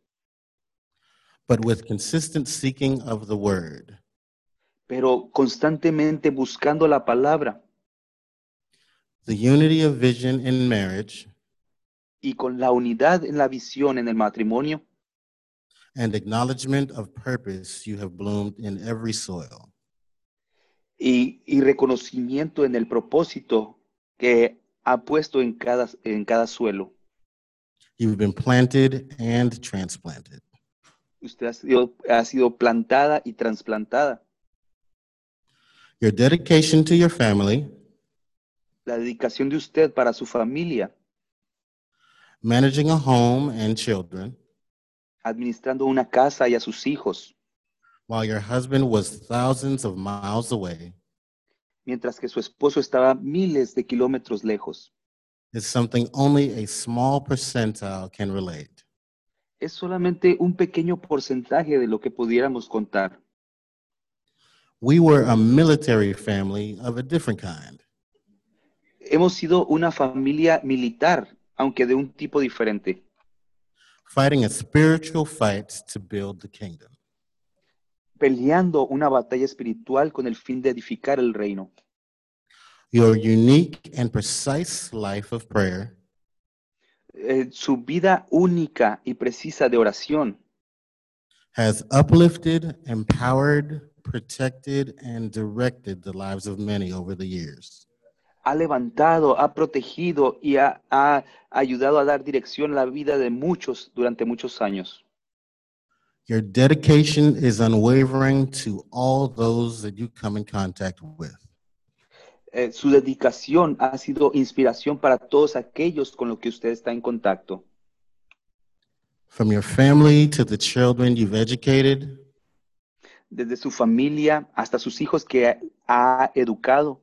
But with consistent seeking of the word. Pero constantemente buscando la palabra. The unity of vision in marriage. Y con la unidad en la visión en el matrimonio. And acknowledgement of purpose, you have bloomed in every soil. Y, y reconocimiento en el propósito que ha puesto en cada, en cada suelo. You've been planted and transplanted. Usted ha sido, ha sido plantada y trasplantada. Your dedication to your family. La dedicación de usted para su familia. Managing a home and children. Administrando una casa y a sus hijos. While your husband was thousands of miles away. Mientras que su esposo estaba miles de kilómetros lejos. It's something only a small percentile can relate. Es solamente un pequeño porcentaje de lo que pudiéramos contar. We were a military family of a different kind. Hemos sido una familia militar, aunque de un tipo diferente. Fighting a spiritual fight to build the kingdom. Peleando una batalla espiritual con el fin de edificar el reino. Your unique and precise life of prayer. Eh, su vida única y precisa de oración. Has uplifted, empowered, protected, and directed the lives of many over the years. Ha levantado, ha protegido y ha, ha ayudado a dar dirección a la vida de muchos durante muchos años. Your dedication is unwavering to all those that you come in contact with. Eh, su dedicación ha sido inspiración para todos aquellos con los que usted está en contacto. From your family to the children you've educated. Desde su familia hasta sus hijos que ha educado.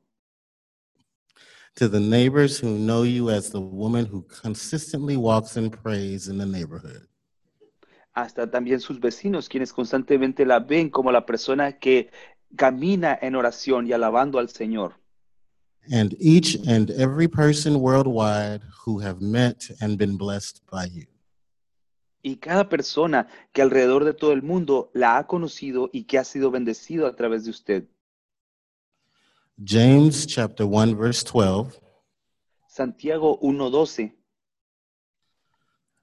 To the neighbors who know you as the woman who consistently walks in praise in the neighborhood. Hasta también sus vecinos, quienes constantemente la ven como la persona que camina en oración y alabando al Señor. And each and every person worldwide who have met and been blessed by you. Y cada persona que alrededor de todo el mundo la ha conocido y que ha sido bendecido a través de usted. James chapter one verse twelve. Santiago uno doce.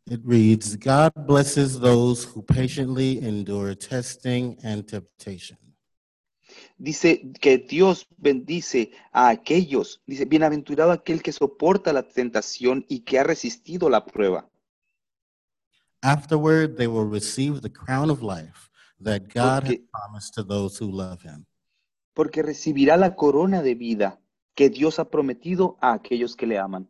It reads, God blesses those who patiently endure testing and temptation. Dice que Dios bendice a aquellos, dice, bienaventurado aquel que soporta la tentación y que ha resistido la prueba. Afterward, they will receive the crown of life that God has promised to those who love him. Porque recibirá la corona de vida que Dios ha prometido a aquellos que le aman.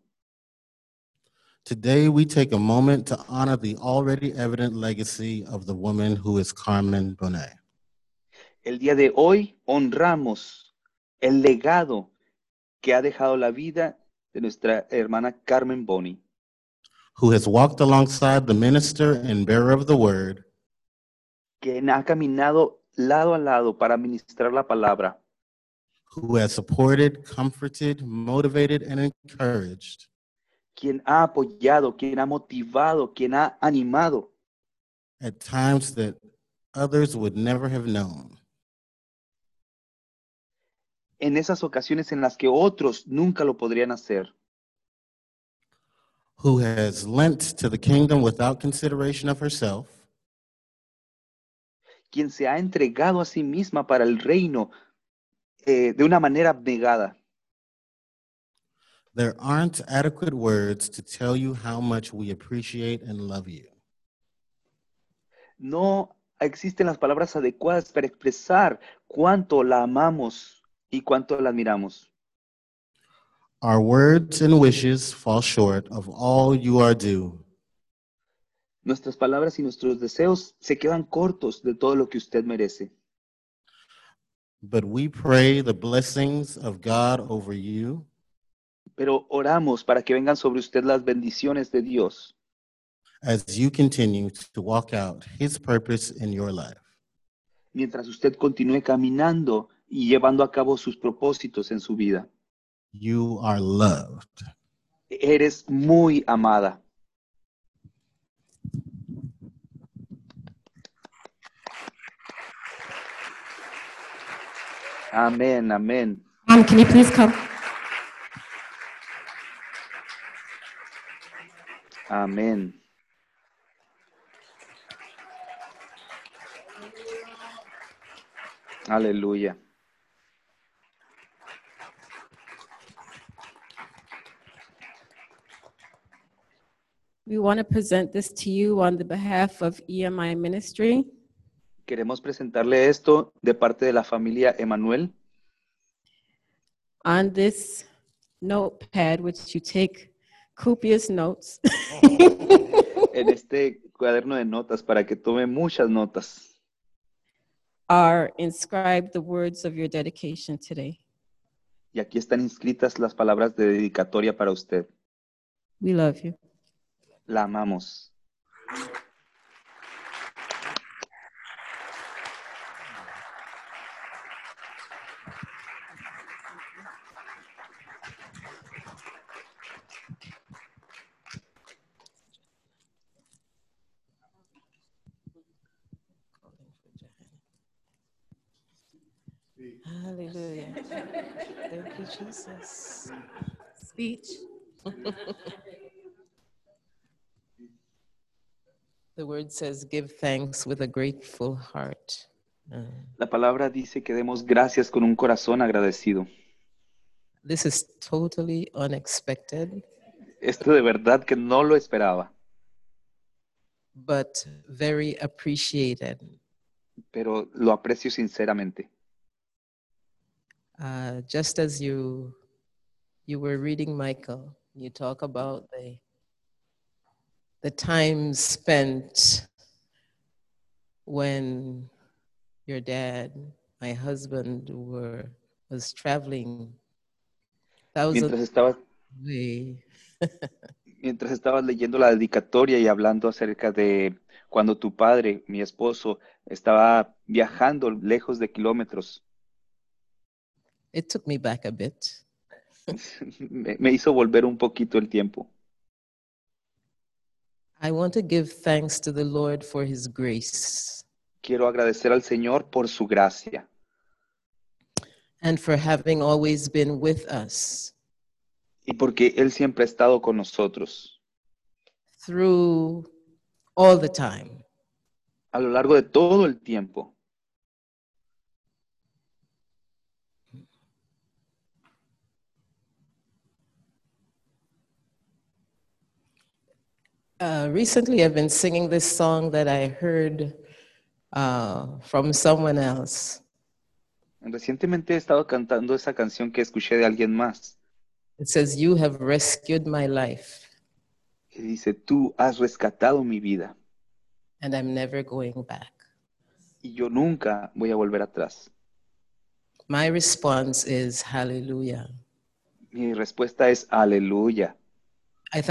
Today we take a moment to honor the already evident legacy of the woman who is Carmen Bonney. El día de hoy honramos el legado que ha dejado la vida de nuestra hermana Carmen Bonney. Who has walked alongside the minister and bearer of the word. Quien ha caminado lado a lado para ministrar la palabra. Who has supported, comforted, motivated, and encouraged. Quien ha apoyado, quien ha motivado, quien ha animado. At times that others would never have known. En esas ocasiones en las que otros nunca lo podrían hacer. Who has lent to the kingdom without consideration of herself. Quien se ha entregado a sí misma para el reino eh, de una manera abnegada. There aren't adequate words to tell you how much we appreciate and love you. No existen las palabras adecuadas para expresar cuánto la amamos ¿Y cuánto la admiramos? Our words and wishes fall short of all you are due. Nuestras palabras y nuestros deseos se quedan cortos de todo lo que usted merece. But we pray the blessings of God over you. Pero oramos para que vengan sobre usted las bendiciones de Dios. As you continue to walk out His purpose in your life. Mientras usted continúe caminando y llevando a cabo sus propósitos en su vida. You are loved. Eres muy amada. Amen, amen. Mom, can you please come? Amen. Aleluya. We want to present this to you on the behalf of E M I Ministry. Queremos presentarle esto de parte de la familia Emmanuel. On this notepad, which you take copious notes. En este cuaderno de notas para que tome muchas notas. Are inscribed the words of your dedication today. Y aquí están inscritas las palabras de dedicatoria para usted. We love you. La amamos. Hallelujah. Thank you, Jesus. Speech. The word says, give thanks with a grateful heart. Mm. La palabra dice que demos gracias con un corazón agradecido. This is totally unexpected. Esto de verdad que no lo esperaba. But very appreciated. Pero lo aprecio sinceramente. Uh, just as you, you were reading Michael, you talk about the The time spent when your dad, my husband, were was traveling. Thousands mientras estabas away. Mientras estabas leyendo la dedicatoria y hablando acerca de cuando tu padre, mi esposo, estaba viajando lejos de kilómetros. It took me back a bit. me, me hizo volver un poquito el tiempo. I want to give thanks to the Lord for His grace. Quiero agradecer al Señor por su gracia. And for having always been with us. Y porque él siempre ha estado con nosotros. Through all the time. A lo largo de todo el tiempo. Uh, recently, I've been singing this song that I heard uh, from someone else. Recientemente he estado cantando esa canción que escuché de alguien más. It says, "You have rescued my life." Que dice, tú has rescatado mi vida. And I'm never going back. Y yo nunca voy a volver atrás. My response is, "Hallelujah." Mi respuesta es, "Aleluya."